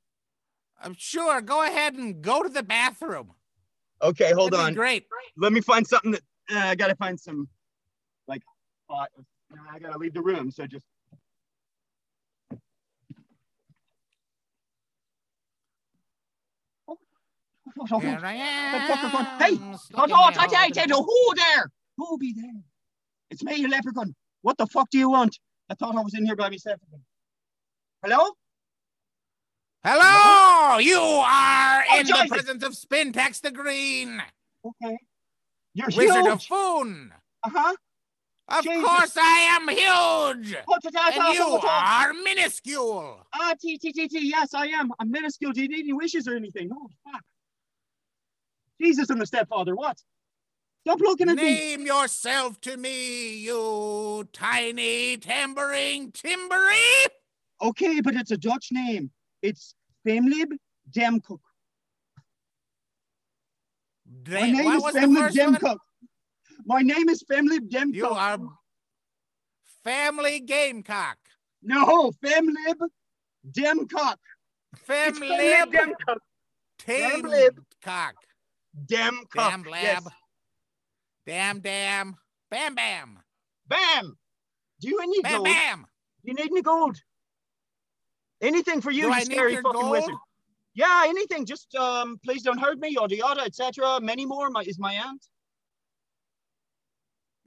I'm sure. Go ahead and go to the bathroom. Okay, hold That'd on. Great. Let me find something that uh, I gotta find some, like, pot. I gotta leave the room, so just. Here I am. Hey! Don't oh, who there? Who be there? It's me, you leprechaun. What the fuck do you want? I thought I was in here by myself. Hello? Hello! You are oh, in Jesus. The presence of Spintax the Green. Okay. You're Wizard huge. Of Foon. Uh-huh. Of Jesus. Course I am huge. Oh, ta -ta -ta, and you oh, ta -ta. Are minuscule. Ah, t t t t. Yes, I am. I'm minuscule. Do you need any wishes or anything? Oh, fuck. Jesus and the stepfather, what? Stop looking at me. Name yourself to me, you tiny tambouring timbery. Okay, but it's a Dutch name. It's Femlib Demcuck. My name what is Femlib Demcuck. My name is Femlib Demcuck. You are Family Gamecock. No, Femlib Demcuck. Femlib Demcuck. Femlib Cock. Demcuck. Damn lab. Yes. Damn, damn. Bam, bam. Bam. Do you need bam, gold? Bam, bam. You need any gold? Anything for you, you scary fucking gold? Wizard. Yeah, anything. Just um, please don't hurt me, yada yada, et cetera. Many more my, is my aunt.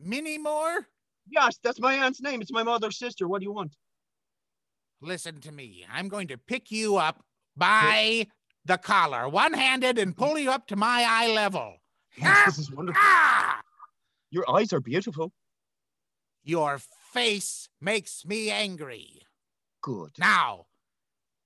Many more? Yes, that's my aunt's name. It's my mother's sister. What do you want? Listen to me. I'm going to pick you up by the collar, one-handed, and pull you up to my eye level. Yes, this is wonderful. Ah! Your eyes are beautiful. Your face makes me angry. Good. Now,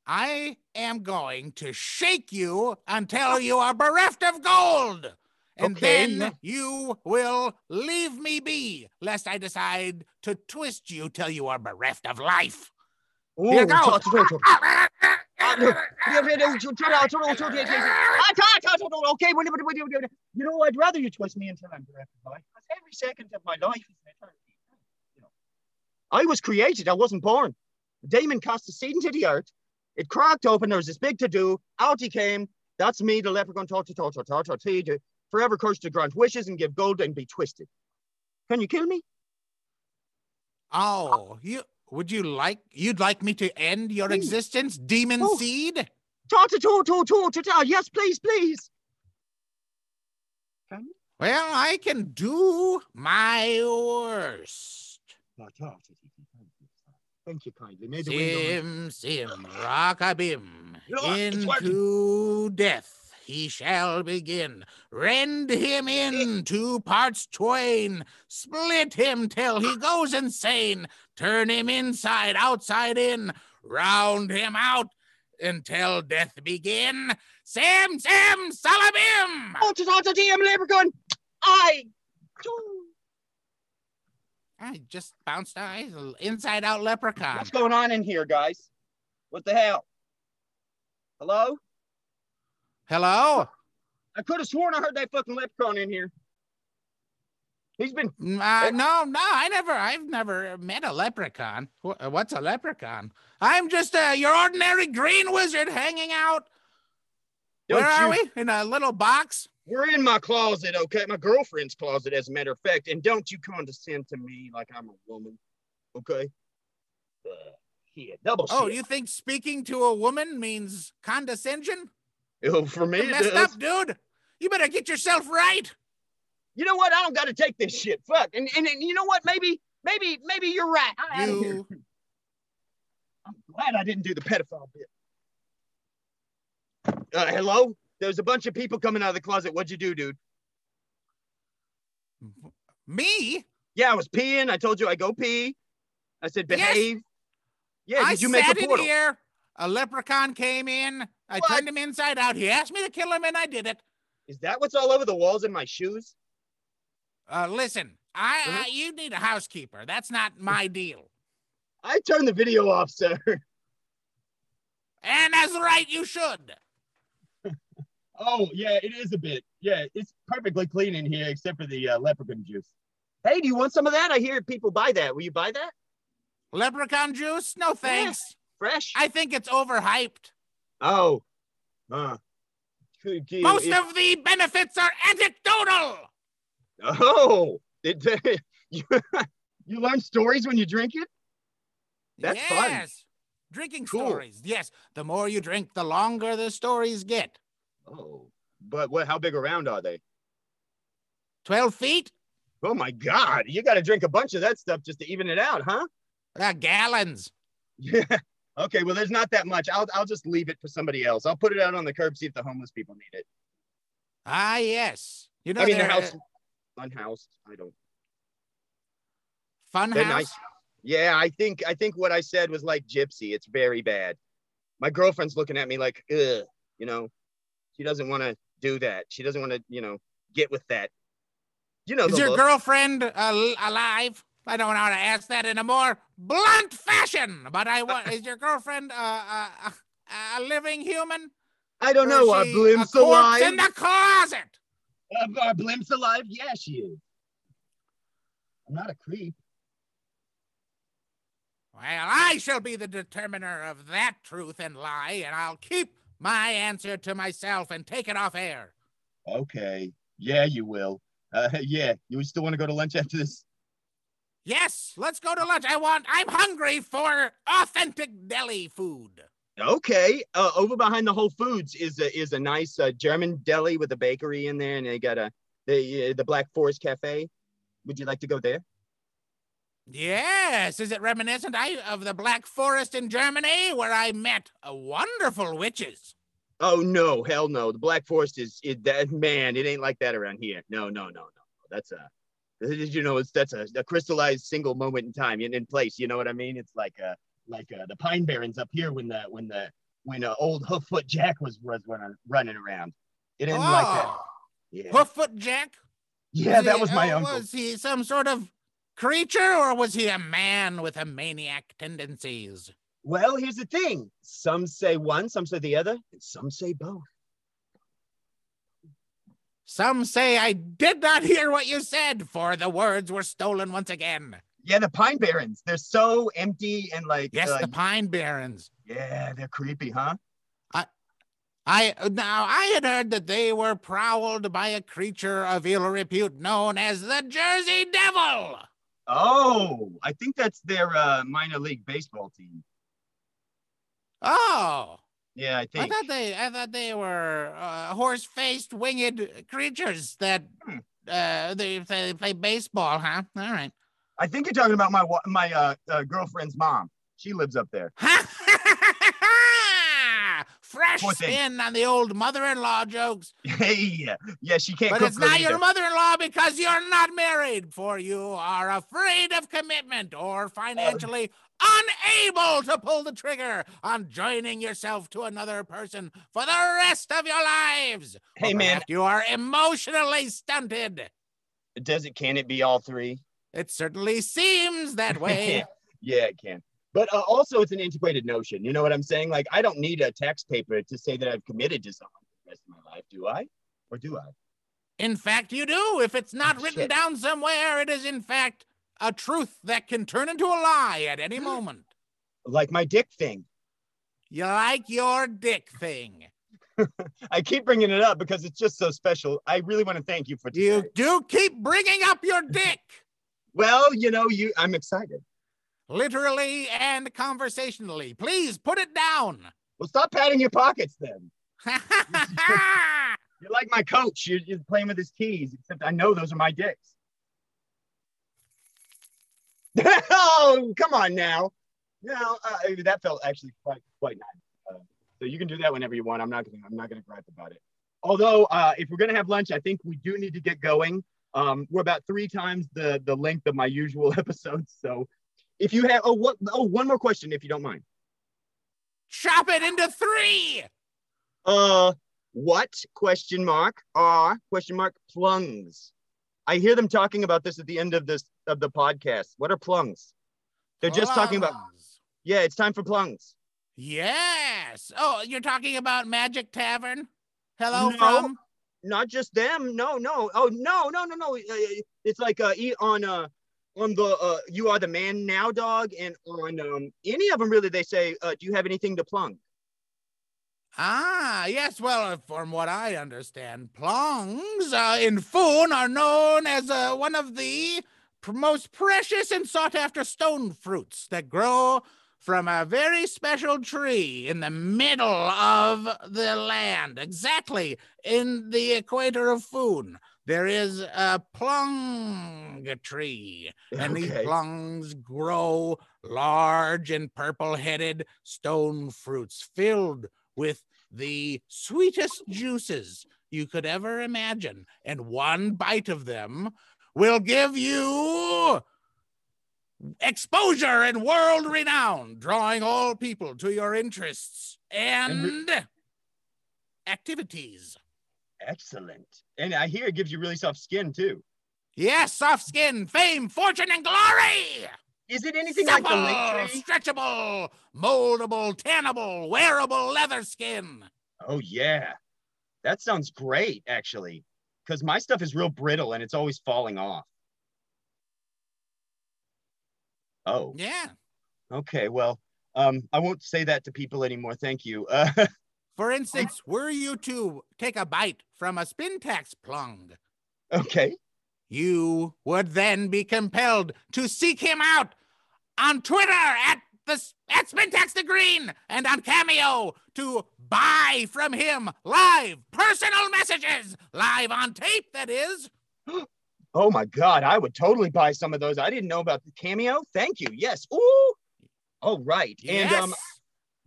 I am going to shake you until you are bereft of gold. And okay. Then you will leave me be, lest I decide to twist you till you are bereft of life. Oh, here goes. Okay, you know, I'd rather you twist me until I'm bereft of life. Because every second of my life is an eternity. You know, I was created. I wasn't born. The daemon cast a seed into the earth. It cracked open. There was this big to-do. Out he came. That's me, the leprechaun. Ta ta ta ta ta ta ta. Forever cursed to grant wishes and give gold and be twisted. Can you kill me? Oh, you would you like you'd like me to end your please. Existence, demon oh. Seed? Ta ta ta ta ta ta ta. Yes, please, please. Can you? Well, I can do my worst. Thank you kindly. May the sim, sim, rock a bim, into death. He shall begin. Rend him in two parts twain. Split him till he goes insane. Turn him inside, outside in. Round him out until death begin. Sam, Sam, Salabim! Oh, to talk to D M Leprechaun. I I just bounced eyes. Inside out Leprechaun. What's going on in here, guys? What the hell? Hello? Hello? I could have sworn I heard that fucking leprechaun in here. He's been... Uh, no, no, I never, I've never met a leprechaun. What's a leprechaun? I'm just uh, your ordinary green wizard hanging out. Don't Where are you... we? In a little box? We're in my closet, okay? My girlfriend's closet, as a matter of fact. And don't you condescend to me like I'm a woman, okay? Uh, yeah, double shit. Oh, you think speaking to a woman means condescension? Oh, for me, messed up, dude. You better get yourself right. You know what? I don't got to take this shit. Fuck. And, and and you know what? Maybe maybe maybe you're right. I'm you... out of here. I'm glad I didn't do the pedophile bit. Uh, hello. There's a bunch of people coming out of the closet. What'd you do, dude? Me? Yeah, I was peeing. I told you I go pee. I said behave. Yes. Yeah. Did you make a portal? I sat in here. A leprechaun came in. I what? Turned him inside out. He asked me to kill him, and I did it. Is that what's all over the walls in my shoes? Uh, listen, I, mm-hmm. I you need a housekeeper. That's not my deal. I turned the video off, sir. And that's right, you should. Oh, yeah, it is a bit. Yeah, it's perfectly clean in here, except for the uh, leprechaun juice. Hey, do you want some of that? I hear people buy that. Will you buy that? Leprechaun juice? No, thanks. Yeah. Fresh. I think it's overhyped. Oh. Uh, you, Most it, of the benefits are anecdotal. Oh. It, you, you learn stories when you drink it? That's yes. fun. Yes. Drinking cool. stories. Yes. The more you drink, the longer the stories get. Oh. But what? How big around are they? twelve feet. Oh, my God. You got to drink a bunch of that stuff just to even it out, huh? Uh, gallons. Yeah. Okay, well, there's not that much. I'll I'll just leave it for somebody else. I'll put it out on the curb, see if the homeless people need it. Ah, yes. You know, I mean, they're house, uh, unhoused. I don't. Fun they're house. Nice. Yeah, I think I think what I said was like gypsy. It's very bad. My girlfriend's looking at me like, ugh, you know, she doesn't want to do that. She doesn't want to, you know, get with that. You know, is your look. girlfriend uh, alive? I don't know how to ask that in a more blunt fashion, but I want, is your girlfriend a, a, a, a living human? I don't know. Are Blimps alive? In the closet. Are Blimps alive? Yeah, she is. I'm not a creep. Well, I shall be the determiner of that truth and lie, and I'll keep my answer to myself and take it off air. Okay. Yeah, you will. Uh, yeah, you still want to go to lunch after this? Yes, let's go to lunch. I want, I'm hungry for authentic deli food. Okay. Uh, over behind the Whole Foods is a, is a nice uh, German deli with a bakery in there, and they got a the, uh, the Black Forest Cafe. Would you like to go there? Yes. Is it reminiscent I, of the Black Forest in Germany, where I met a wonderful witches? Oh, no. Hell no. The Black Forest is, it, that, man, it ain't like that around here. No, no, no, no. That's a, you know, it's, that's a, a crystallized single moment in time and in, in place. You know what I mean? It's like a, like uh, the Pine Barrens up here when the when the when uh, old Hooffoot Jack was was running, running around. It didn't oh, like that. Yeah. Hooffoot Jack? Yeah, was that he, was my uh, uncle. Was he some sort of creature, or was he a man with a maniac tendencies? Well, here's the thing. Some say one, some say the other, and some say both. Some say I did not hear what you said, for the words were stolen once again. Yeah, the Pine Barrens. They're so empty and like... Yes, uh, the Pine Barrens. Yeah, they're creepy, huh? I, I Now, I had heard that they were prowled by a creature of ill repute known as the Jersey Devil. Oh, I think that's their uh, minor league baseball team. Oh. Yeah, I think. I thought they, I thought they were uh, horse-faced, winged creatures that hmm. uh, they, they play baseball, huh? All right. I think you're talking about my my uh, uh, girlfriend's mom. She lives up there. Fresh in on the old mother-in-law jokes. Hey, yeah, she can't. But cook it's not either. Your mother-in-law because you're not married, for you are afraid of commitment or financially uh, unable to pull the trigger on joining yourself to another person for the rest of your lives. Hey, or man, you are emotionally stunted. Does it? Can it be all three? It certainly seems that way. Yeah, it can. But uh, also, it's an antiquated notion. You know what I'm saying? Like, I don't need a tax paper to say that I've committed to someone for the rest of my life, do I? Or do I? In fact, you do. If it's not oh, written shit. down somewhere, it is, in fact, a truth that can turn into a lie at any moment. Like my dick thing. You like your dick thing. I keep bringing it up because it's just so special. I really want to thank you for today. You do keep bringing up your dick. Well, you know, you. I'm excited. Literally and conversationally. Please put it down. Well, stop patting your pockets then. You're like my coach. You're, you're playing with his keys, except I know those are my dicks. Oh, come on now. No, uh, that felt actually quite quite nice. Uh, so you can do that whenever you want. I'm not gonna. I'm not gonna gripe about it. Although, uh, if we're gonna have lunch, I think we do need to get going. Um, we're about three times the, the length of my usual episodes. So if you have, oh, what, oh, one more question, if you don't mind. Chop it into three. Uh, what, question mark, are, question mark, plungs? I hear them talking about this at the end of this, of the podcast. What are plungs? They're plungs. Just talking about, yeah, it's time for plungs. Yes. Oh, you're talking about Magic Tavern? Hello, no. From? Not just them. No, no. Oh, no, no, no, no. It's like uh, on uh, on the uh, You Are the Man Now dog, and on um, any of them, really, they say, uh, do you have anything to plung? Ah, yes. Well, from what I understand, plungs uh, in Foon are known as uh, one of the most precious and sought-after stone fruits that grow from a very special tree in the middle of the land, exactly in the equator of Foon. There is a plung tree, and okay. These plungs grow large and purple-headed stone fruits filled with the sweetest juices you could ever imagine, and one bite of them will give you exposure and world renown, drawing all people to your interests and activities. Excellent. And I hear it gives you really soft skin too. Yes, soft skin, fame, fortune, and glory. Is it anything supple, like the link tree? Stretchable, moldable, tannable, wearable leather skin. Oh yeah, that sounds great actually, because my stuff is real brittle and it's always falling off. Oh. Yeah. Okay, well, um, I won't say that to people anymore. Thank you. Uh, For instance, were you to take a bite from a Spintax plung, okay, you would then be compelled to seek him out on Twitter at the at Spintax the Green and on Cameo to buy from him live personal messages, live on tape, that is. Oh my God, I would totally buy some of those. I didn't know about the Cameo. Thank you. Yes. Ooh. Oh, right. Yes. And um.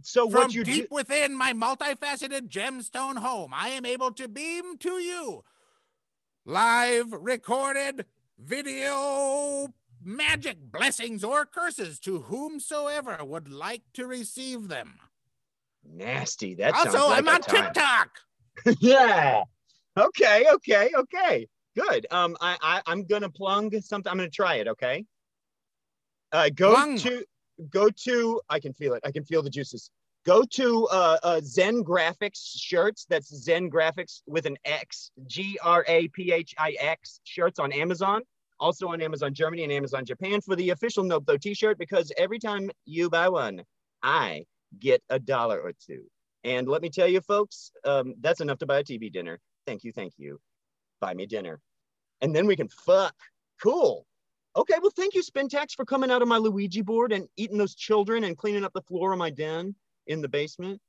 So from what you deep within my multifaceted gemstone home, I am able to beam to you live recorded video magic blessings or curses to whomsoever would like to receive them. Nasty. That also, sounds like I'm on time. TikTok. Yeah. Okay. Okay. Okay. Good. Um. I. I I'm gonna plung something. I'm gonna try it. Okay. Uh. Go plung. to. Go to, I can feel it. I can feel the juices. Go to uh, uh, Zen Graphics shirts. That's Zen Graphics with an X, G R A P H I X shirts on Amazon. Also on Amazon Germany and Amazon Japan for the official Nope Though t-shirt, because every time you buy one, I get a dollar or two. And let me tell you folks, um, that's enough to buy a T V dinner. Thank you, thank you. Buy me dinner. And then we can fuck. Cool. Okay, well, thank you, Spintax, for coming out of my Luigi board and eating those children and cleaning up the floor of my den in the basement.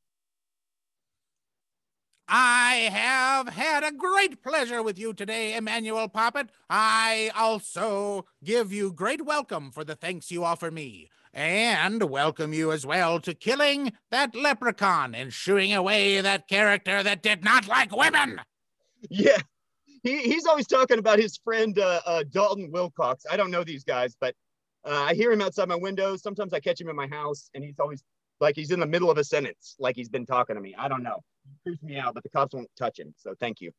I have had a great pleasure with you today, Emmanuel Poppet. I also give you great welcome for the thanks you offer me, and welcome you as well to killing that leprechaun and shooing away that character that did not like women. Yeah. He, he's always talking about his friend uh, uh, Dalton Wilcox. I don't know these guys, but uh, I hear him outside my window. Sometimes I catch him in my house, and he's always like he's in the middle of a sentence, like he's been talking to me. I don't know. He creeps me out, but the cops won't touch him, so thank you.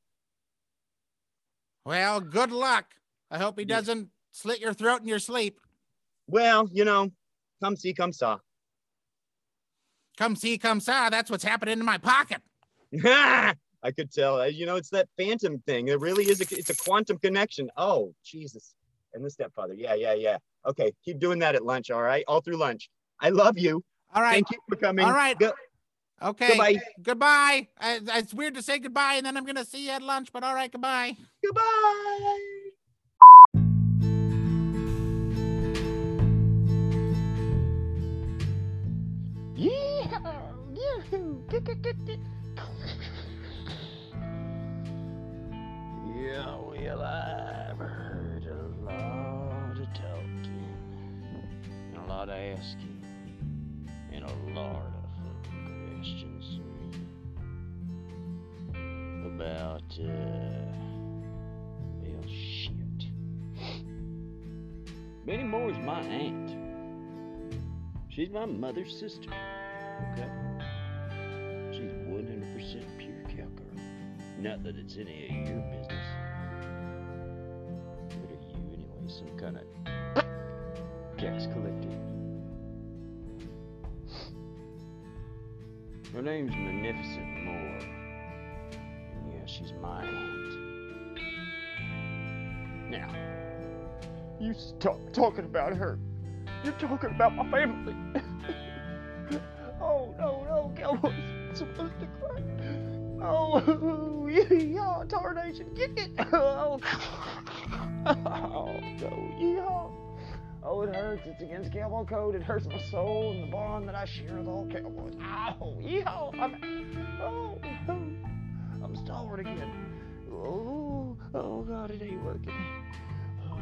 Well, good luck. I hope he doesn't yeah. slit your throat in your sleep. Well, you know, come see, come saw. Come see, come saw. That's what's happening in my pocket. I could tell, you know, it's that phantom thing. It really is, a, it's a quantum connection. Oh, Jesus. And the stepfather. Yeah, yeah, yeah. Okay, keep doing that at lunch, all right? All through lunch. I love you. All right. Thank you for coming. All right. Go okay. Goodbye. Goodbye. I, it's weird to say goodbye, and then I'm going to see you at lunch, but all right, goodbye. Goodbye. Yeah, well, I've heard a lot of talking, and a lot of asking, and a lot of fucking questions about, uh, well, shit. Benny Moore's my aunt. She's my mother's sister, okay? She's one hundred percent pure cowgirl. Not that it's any of your business. What are you anyway, some kind of gas collector? Her name's Magnificent Moore. And yeah, she's my aunt. Now, you stop talking about her. You're talking about my family. Oh, no, no, Cowboys. I'm supposed to cry. Oh. Yeehaw, tarnation, get it! Oh, oh no, yeehaw! Oh, it hurts, it's against cowboy code, it hurts my soul and the bond that I share with all cowboys. Ow, yeehaw! I'm, oh, I'm stalwart again. Oh, oh God, it ain't working. Oh,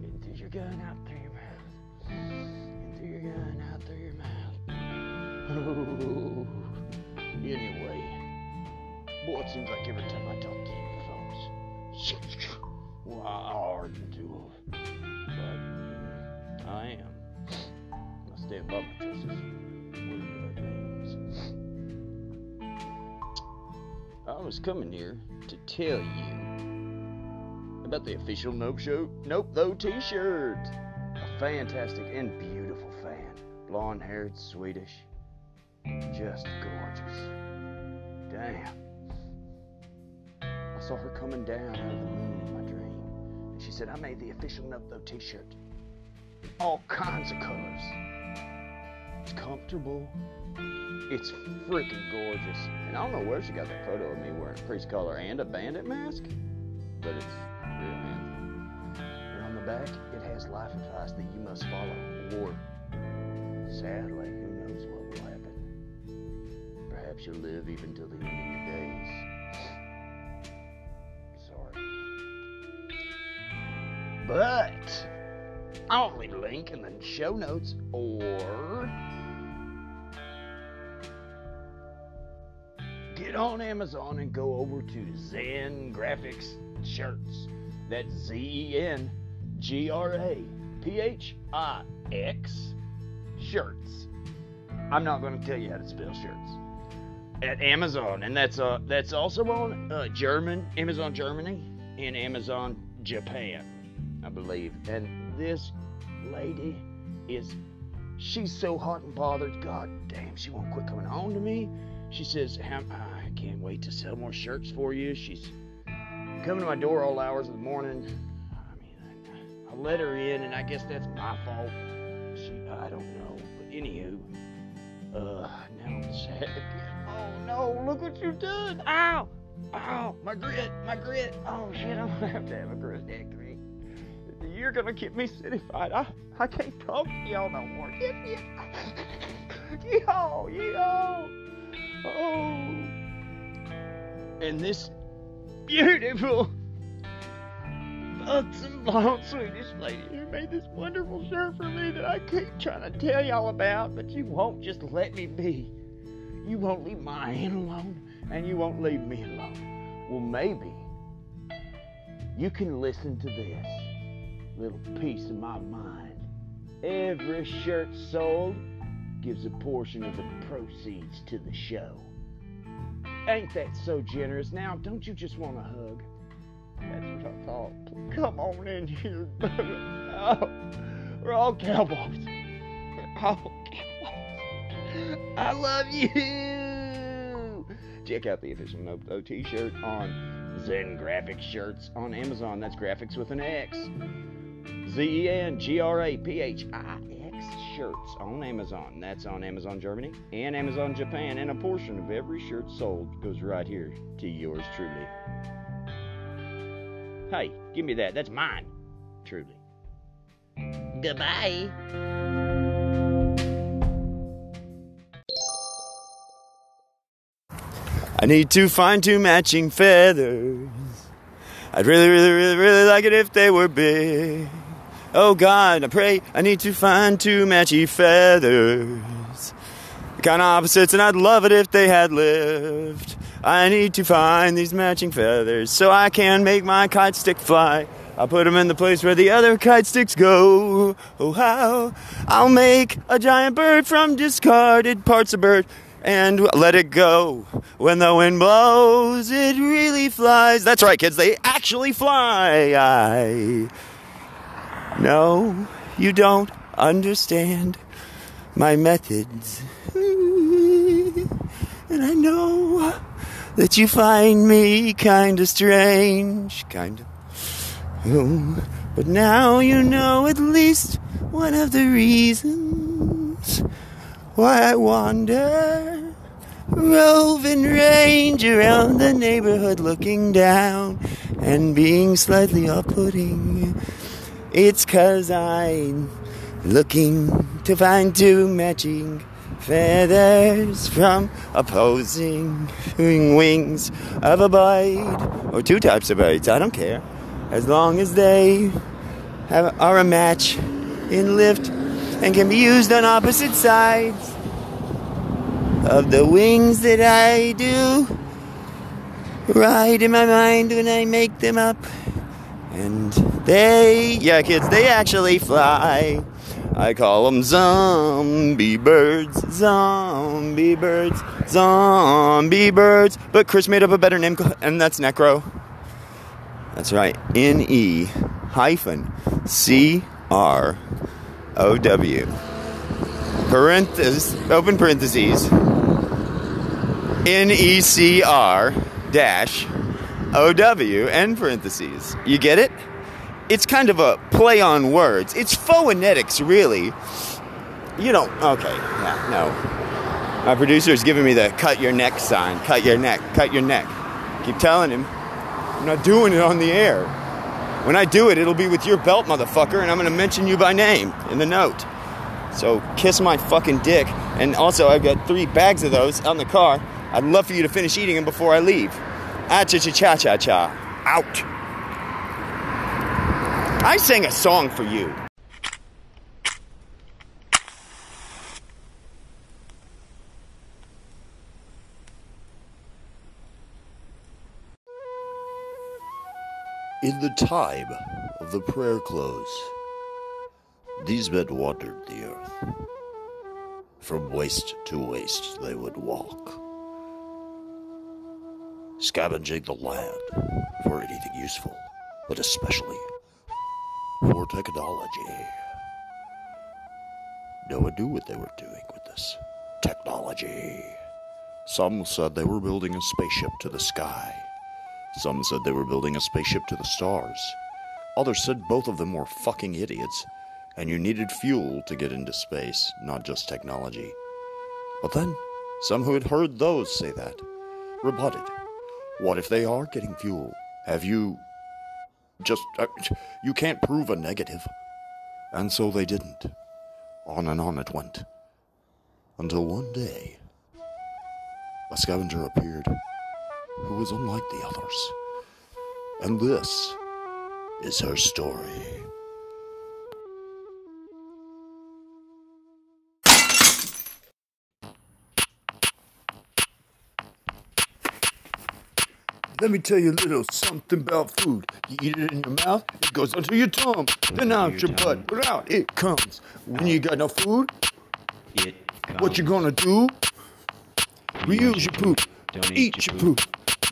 into your gun, out through your mouth. Into your gun, out through your mouth. Oh, anyway. Boy, it seems like every time I talk to you, folks, well, I harden to them. But I am. I stay above my choices. Whatever that means. I was coming here to tell you about the official Nope Show, Nope Though t-shirt. A fantastic and beautiful fan. Blonde-haired Swedish. Just gorgeous. Damn. I saw her coming down out of the moon in my dream, and she said, I made the official Nope Though t-shirt. all kinds of colors. It's comfortable. It's freaking gorgeous. And I don't know where she got that photo of me wearing priest collar and a bandit mask, but it's real, man. And on the back, it has life advice that you must follow, or sadly, who knows what will happen. Perhaps you'll live even till the end of your days. Sorry. But I'll leave a link in the show notes, or get on Amazon and go over to Zen Graphics Shirts. That's Z E N G R A P H I X Shirts. I'm not going to tell you how to spell shirts. At Amazon, and that's uh that's also on uh, German, Amazon Germany, and Amazon Japan, I believe. And this lady is, she's so hot and bothered, god damn, she won't quit coming on to me. She says, I can't wait to sell more shirts for you. She's coming to my door all hours of the morning. I mean, I, I let her in, and I guess that's my fault. She, I don't know, but anywho, uh, now I'm sad again. Oh no, look what you've done. Ow, ow, my grit, my grit. Oh shit, I'm gonna have to have a grit neck. You're gonna get me certified. I, I can't talk to y'all no more. Yo, yo. Oh. And this beautiful, buxom, blonde Swedish lady who made this wonderful shirt for me that I keep trying to tell y'all about, but you won't just let me be. You won't leave my hand alone, and you won't leave me alone. Well, maybe you can listen to this little piece of my mind. Every shirt sold gives a portion of the proceeds to the show. Ain't that so generous? Now, don't you just want a hug? That's what I thought. Come on in here, brother. Oh, we're all cowboys. We're all cowboys. I love you. Check out the official Nope Though t-shirt on Zen Graphics Shirts on Amazon. That's graphics with an X. Z E N G R A P H I X Shirts on Amazon. That's on Amazon Germany and Amazon Japan. And a portion of every shirt sold goes right here to yours truly. Hey, give me that. That's mine. Truly. Goodbye. I need to find two matching feathers. I'd really, really, really, really like it if they were big. Oh God, I pray I need to find two matchy feathers. Kind of opposites, and I'd love it if they had lived. I need to find these matching feathers so I can make my kite stick fly. I'll put them in the place where the other kite sticks go. Oh how I'll make a giant bird from discarded parts of bird and let it go. When the wind blows, it really flies. That's right, kids, they actually fly. I... No, you don't understand my methods. And I know that you find me kinda strange. Kinda. Oh, but now you know at least one of the reasons why I wander, rove and range around the neighborhood looking down and being slightly off-putting. It's 'cause I'm looking to find two matching feathers from opposing wings of a bird, or two types of birds, I don't care, as long as they have, are a match in lift and can be used on opposite sides of the wings that I do ride in my mind when I make them up. And they, yeah kids, they actually fly. I call them zombie birds, zombie birds, zombie birds. But Chris made up a better name, and that's necro. That's right, N-E hyphen C R O W. Parentheses, open parentheses, N E C R dash O W, end parentheses. You get it? it's kind of a play on words. It's phonetics, really. You don't... Okay, yeah, no. My producer's giving me the cut your neck sign. Cut your neck. Cut your neck. Keep telling him. I'm not doing it on the air. When I do it, it'll be with your belt, motherfucker, and I'm going to mention you by name in the note. So kiss my fucking dick. And also, I've got three bags of those on the car. I'd love for you to finish eating them before I leave. Ah-cha-cha-cha-cha-cha. Out. I sang a song for you. In the time of the prayer close, these men wandered the earth. From waste to waste they would walk, scavenging the land for anything useful, but especially for technology. No one knew what they were doing with this technology. Some said they were building a spaceship to the sky. Some said they were building a spaceship to the stars. Others said both of them were fucking idiots, and you needed fuel to get into space, not just technology. But then, some who had heard those say that rebutted. What if they are getting fuel? Have you... just... Uh, you can't prove a negative. And so they didn't. On and on it went. Until one day, a scavenger appeared who was unlike the others. And this is her story. Let me tell you a little something about food. You eat it in your mouth, it goes onto your tongue, then out your butt, but out it comes. When you got no food, what you gonna do? Reuse your poop, eat your poop.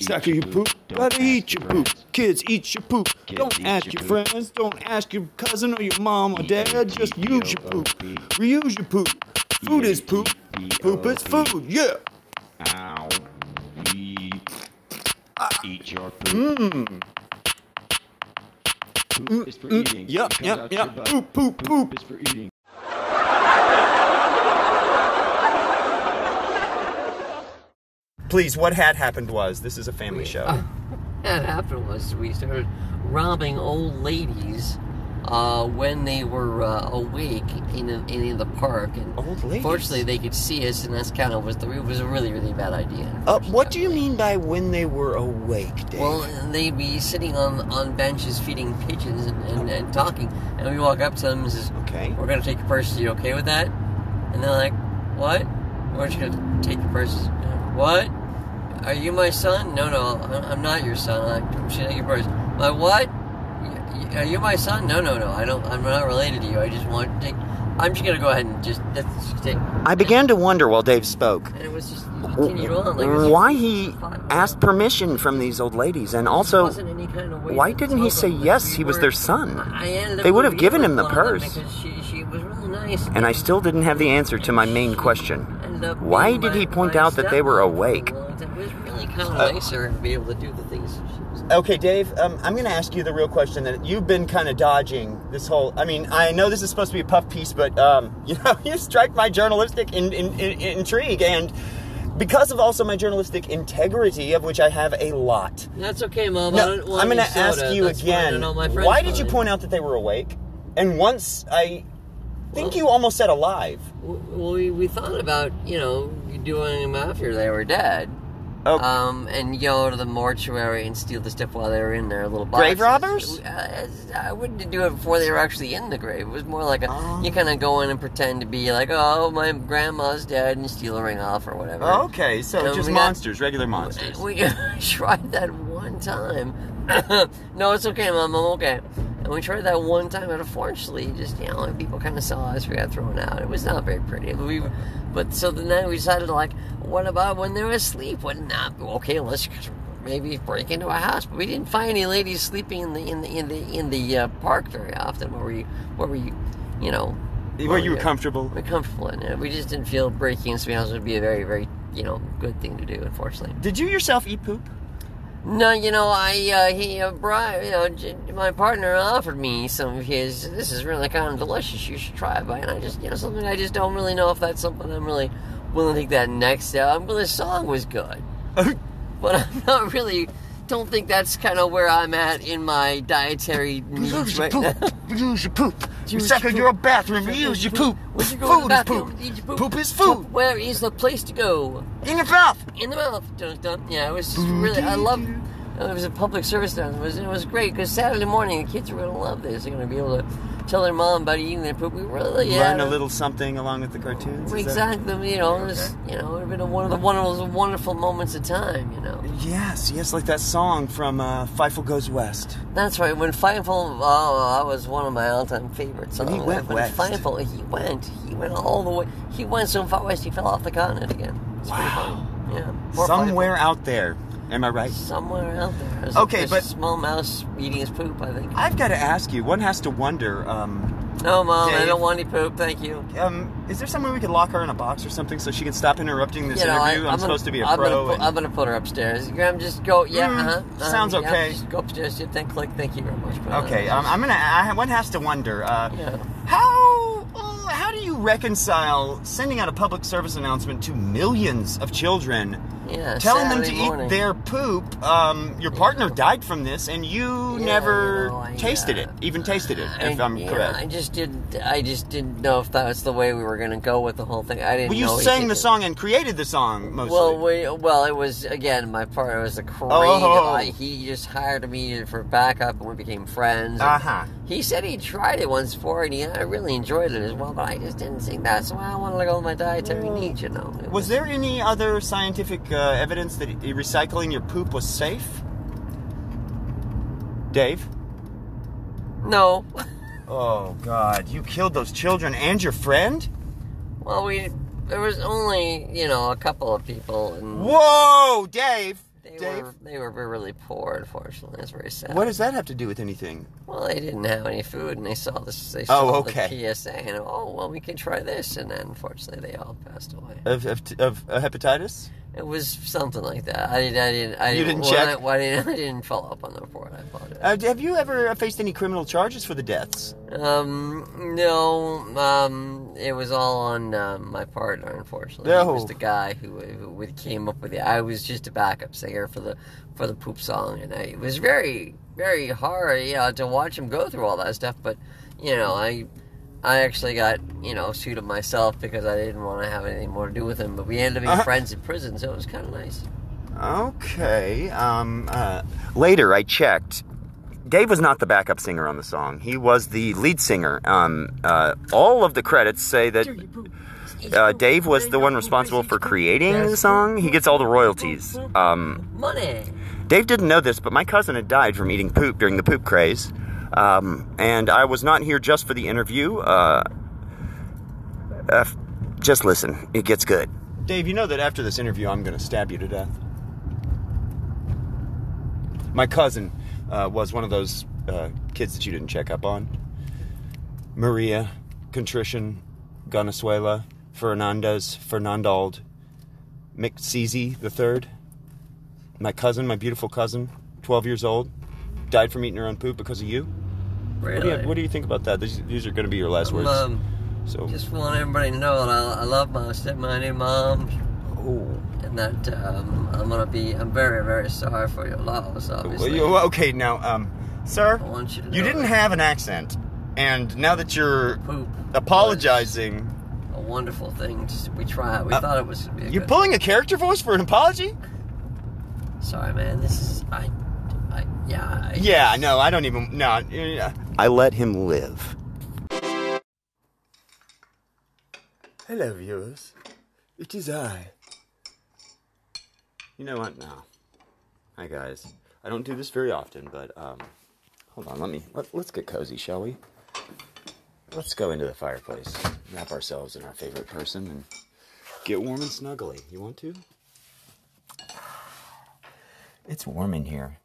Stack your poop, gotta eat your poop. Kids, eat your poop. Don't ask your friends, don't ask your cousin or your mom or dad, just use your poop. Reuse your poop. Food is poop, poop is food, yeah. Ow. Eat your poop. Mm. Poop is for mm. eating. Yep, yep, yep. Poop, poop, poop, poop is for eating. Please, what had happened was, this is a family show. Uh, what happened was we started robbing old ladies uh, when they were uh, awake in, a, in the park. And old ladies? Fortunately, they could see us, and that's kind of was the, it was a really, really bad idea. Uh, what do you mean by when they were awake, Dave? Well, they'd be sitting on, on benches feeding pigeons and, and, and talking, and we walk up to them and says, okay, we're going to take your purses, are you okay with that? And they're like, what? We're just going to take your purses. What? Are you my son? No, no, I'm not your son. I'm shitting your purse. My what? Are you my son? No, no, no. I don't. I'm not related to you. I just want to take. I'm just gonna go ahead and just. Let's just take. I began to wonder while Dave spoke. And it was just continued on. Like, was why he asked permission from these old ladies, and also any kind of way why didn't he say yes? He was their son. I they would have given him the purse. She, she was really nice. And I still didn't have the answer to my main question. Why did he point out that they were awake? It was really kind of nicer to be able to do the things. Okay, Dave, um, I'm going to ask you the real question that you've been kind of dodging this whole... I mean, I know this is supposed to be a puff piece, but, um, you know, you strike my journalistic in, in, in, intrigue, and because of also my journalistic integrity, of which I have a lot... That's okay, Mom. No, I don't want I'm going to ask you That's again, why did you point out that they were awake? And once I... I think well, you almost said alive. Well, we, we thought about, you know, doing them after they were dead. Oh. Um, and go to the mortuary and steal the stuff while they were in their little boxes. Grave robbers? I, I wouldn't do it before they were actually in the grave. It was more like a, oh. you kind of go in and pretend to be like, oh, my grandma's dead, and steal a ring off or whatever. Oh, okay, so and just monsters, got, regular monsters. We, we tried that one time. No, it's okay, Mom, I'm okay. And we tried that one time, and unfortunately, just, you know, people kind of saw us, we got thrown out. It was not very pretty. We, but so then we decided, like, what about when they were asleep? Wouldn't that be okay? Let's maybe break into a house. But we didn't find any ladies sleeping in the in the in the in the uh, park very often. Where we where we, you know, where, where you were comfortable. We're comfortable in it. We just didn't feel breaking into somebody's house would be a very very you know good thing to do. Unfortunately. Did you yourself eat poop? No, you know, I, uh, he, uh, brought, you know, j my partner offered me some of his. This is really kind of delicious, you should try it, by, and I just, you know, something I just don't really know if that's something I'm really willing to take that next step. I'm well, the song was good, but I'm not really, don't think that's kind of where I'm at in my dietary needs right poop. now. Use your poop. You suck in your own bathroom, you use your poop. When you go food to the bathroom, is poop. Poop. Poop is food. Where is the place to go? In the mouth. In the mouth. Dun, dun. Yeah, it was really, I loved it. It was a public service announcement. It was, it was great, because Saturday morning, the kids are going to love this. They're going to be able to tell their mom about eating their poop. We really yeah, learn a little something along with the cartoons. Exactly. That... You know, okay. This, you know, it would have been a, one of the one of those wonderful moments of time, you know. Yes, yes, like that song from uh, Fievel Goes West. That's right. When Fievel, oh, that was one of my all-time favorites. Songs. And he went when west. Fievel, he went. He went all the way. He went so far west, he fell off the continent again. It's wow. Pretty funny. Yeah. Poor Somewhere Fievel. out there. Am I right? Somewhere out there. There's okay, a, but a small mouse eating his poop, I think. I've got to ask you. One has to wonder. Um, no, Mom, Dave, I don't want any poop. Thank you. Um, is there somewhere we could lock her in a box or something so she can stop interrupting this you know, interview? I, I'm, I'm gonna, supposed to be a I'm pro. Gonna, and... I'm going to put her upstairs. Graham, just go. Yeah. Mm, uh-huh, sounds um, yeah, okay. Just go upstairs. Hit that click. Thank you very much. Okay. Um, I'm gonna. I, one has to wonder. Uh, yeah. How? Uh, how do you reconcile sending out a public service announcement to millions of children? Yeah, telling Saturday them to morning. eat their poop. Um, your partner yeah. died from this, and you yeah, never you know, I, tasted uh, it, even tasted it. I, if I'm yeah, correct, I just didn't. I just didn't know if that was the way we were going to go with the whole thing. I didn't. Well, you know sang the song and created the song. Mostly. Well, we, well, it was again. My partner was a creep. Oh. I, he just hired me for backup, and we became friends. Uh huh. He said he tried it once before, and he, I really enjoyed it as well. But I just didn't sing that, so I wanted to go with my dietary well, needs. You know. Was, was there any other scientific Uh, evidence that recycling your poop was safe? Dave? No. Oh, God. You killed those children and your friend? Well, we... There was only, you know, a couple of people. And Whoa, Dave! They, Dave. Were, they were really poor, unfortunately. That's very sad. What does that have to do with anything? Well, they didn't have any food, and they saw this. They saw oh, okay. the P S A, and, oh, well, we could try this. And then, unfortunately, they all passed away. Of, of, of uh, hepatitis? It was something like that. I didn't. I didn't. I you didn't, didn't check. Why didn't I didn't follow up on the report? I apologize. Uh, have you ever faced any criminal charges for the deaths? Um, no. Um, it was all on uh, my partner. Unfortunately, no. He was the guy who, who came up with it. I was just a backup singer for the for the poop song, and I, it was very very hard, you know, to watch him go through all that stuff. But you know, I. I actually got, you know, sued him myself because I didn't want to have anything more to do with him. But we ended up being uh, friends in prison, so it was kind of nice. Okay. Um, uh, later, I checked. Dave was not the backup singer on the song. He was the lead singer. Um, uh, all of the credits say that uh, Dave was the one responsible for creating the song. He gets all the royalties. Um, Money. Dave didn't know this, but my cousin had died from eating poop during the poop craze. Um, and I was not here just for the interview. Uh, uh, just listen. It gets good. Dave, you know that after this interview, I'm going to stab you to death. My cousin uh, was one of those uh, kids that you didn't check up on. Maria, Contrition, Gonasuela, Fernandez, Fernandald, McSeezy the third. My cousin, my beautiful cousin, twelve years old, died from eating her own poop because of you. Really? What do you, what do you think about that? These, these are going to be your last words. Um, so just want everybody to know that I, I love my step, my new mom, oh. and that um, I'm gonna be. I'm very, very sorry for your loss. Obviously. Well, okay, now, um, sir, I want you, to you didn't that. have an accent, and now that you're poop apologizing, a wonderful thing. Just, we tried. We uh, thought it was. Be a you're good pulling thing. a character voice for an apology. Sorry, man. This is I. I, yeah, I, yeah, no, I don't even, no. I let him live. Hello, viewers. It is I. You know what, now? Hi, guys. I don't do this very often, but, um, hold on, let me, let, let's get cozy, shall we? Let's go into the fireplace, wrap ourselves in our favorite person, and get warm and snuggly. You want to? It's warm in here.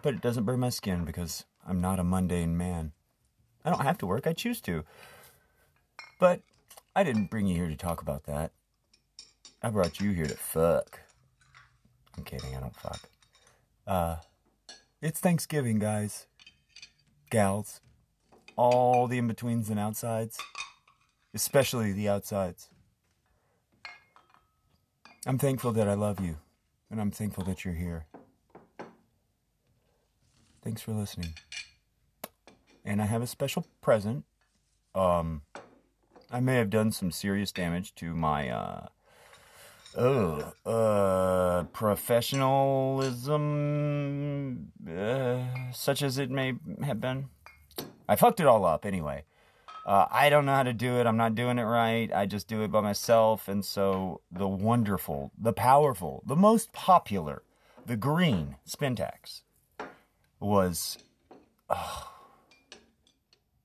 But it doesn't burn my skin because I'm not a mundane man. I don't have to work. I choose to. But I didn't bring you here to talk about that. I brought you here to fuck. I'm kidding, I don't fuck. Uh, it's Thanksgiving, guys, gals, all the in-betweens and outsides, especially the outsides. I'm thankful that I love you, and I'm thankful that you're here. Thanks for listening. And I have a special present. Um, I may have done some serious damage to my, uh, oh, uh, professionalism, uh, such as it may have been. I fucked it all up anyway. Uh, I don't know how to do it. I'm not doing it right. I just do it by myself. And so the wonderful, the powerful, the most popular, the green Spintax was, oh,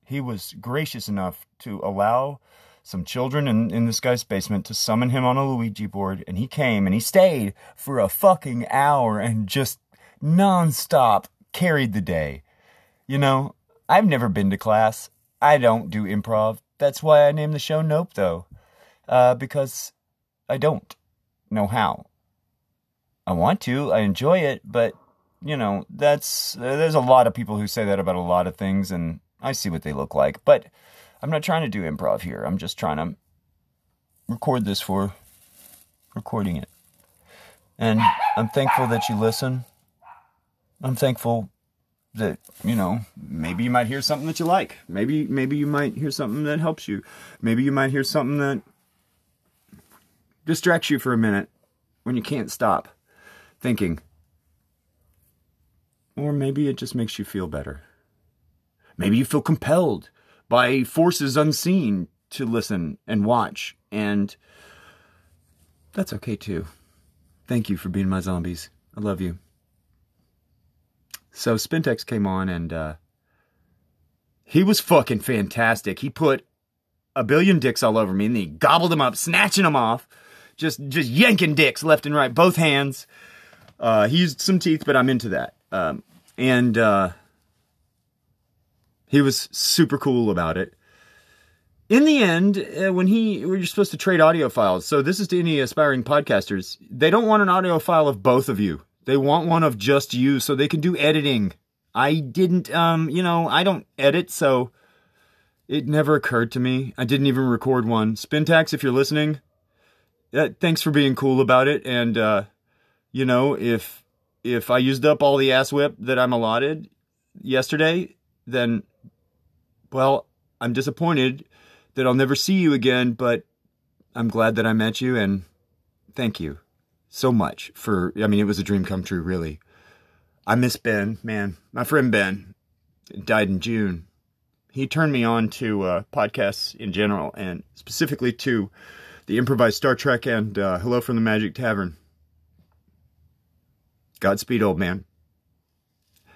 he was gracious enough to allow some children in, in this guy's basement to summon him on a Luigi board. And he came and he stayed for a fucking hour and just nonstop carried the day. You know, I've never been to class. I don't do improv. That's why I named the show Nope Though. Uh, because I don't know how. I want to. I enjoy it. But, you know, that's uh, there's a lot of people who say that about a lot of things. And I see what they look like. But I'm not trying to do improv here. I'm just trying to record this for recording it. And I'm thankful that you listen. I'm thankful that, you know, maybe you might hear something that you like. Maybe maybe you might hear something that helps you. Maybe you might hear something that distracts you for a minute when you can't stop thinking. Or maybe it just makes you feel better. Maybe you feel compelled by forces unseen to listen and watch. And that's okay, too. Thank you for being my zombies. I love you. So Spintax came on, and uh, he was fucking fantastic. He put a billion dicks all over me, and he gobbled them up, snatching them off, just just yanking dicks left and right, both hands. Uh, he used some teeth, but I'm into that. Um, and uh, he was super cool about it. In the end, uh, when he, we were supposed to trade audio files. So this is to any aspiring podcasters. They don't want an audio file of both of you. They want one of just you so they can do editing. I didn't, um, you know, I don't edit, so it never occurred to me. I didn't even record one. Spintax, if you're listening, uh, thanks for being cool about it. And, uh, you know, if if I used up all the ass whip that I'm allotted yesterday, then, well, I'm disappointed that I'll never see you again, but I'm glad that I met you, and thank you so much for, I mean, it was a dream come true, really. I miss Ben, man. My friend Ben died in June. He turned me on to uh, podcasts in general, and specifically to the Improvised Star Trek and uh, Hello from the Magic Tavern. Godspeed, old man.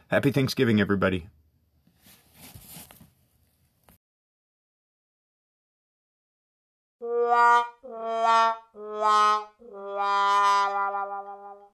Happy Thanksgiving, everybody. La la la la la la la.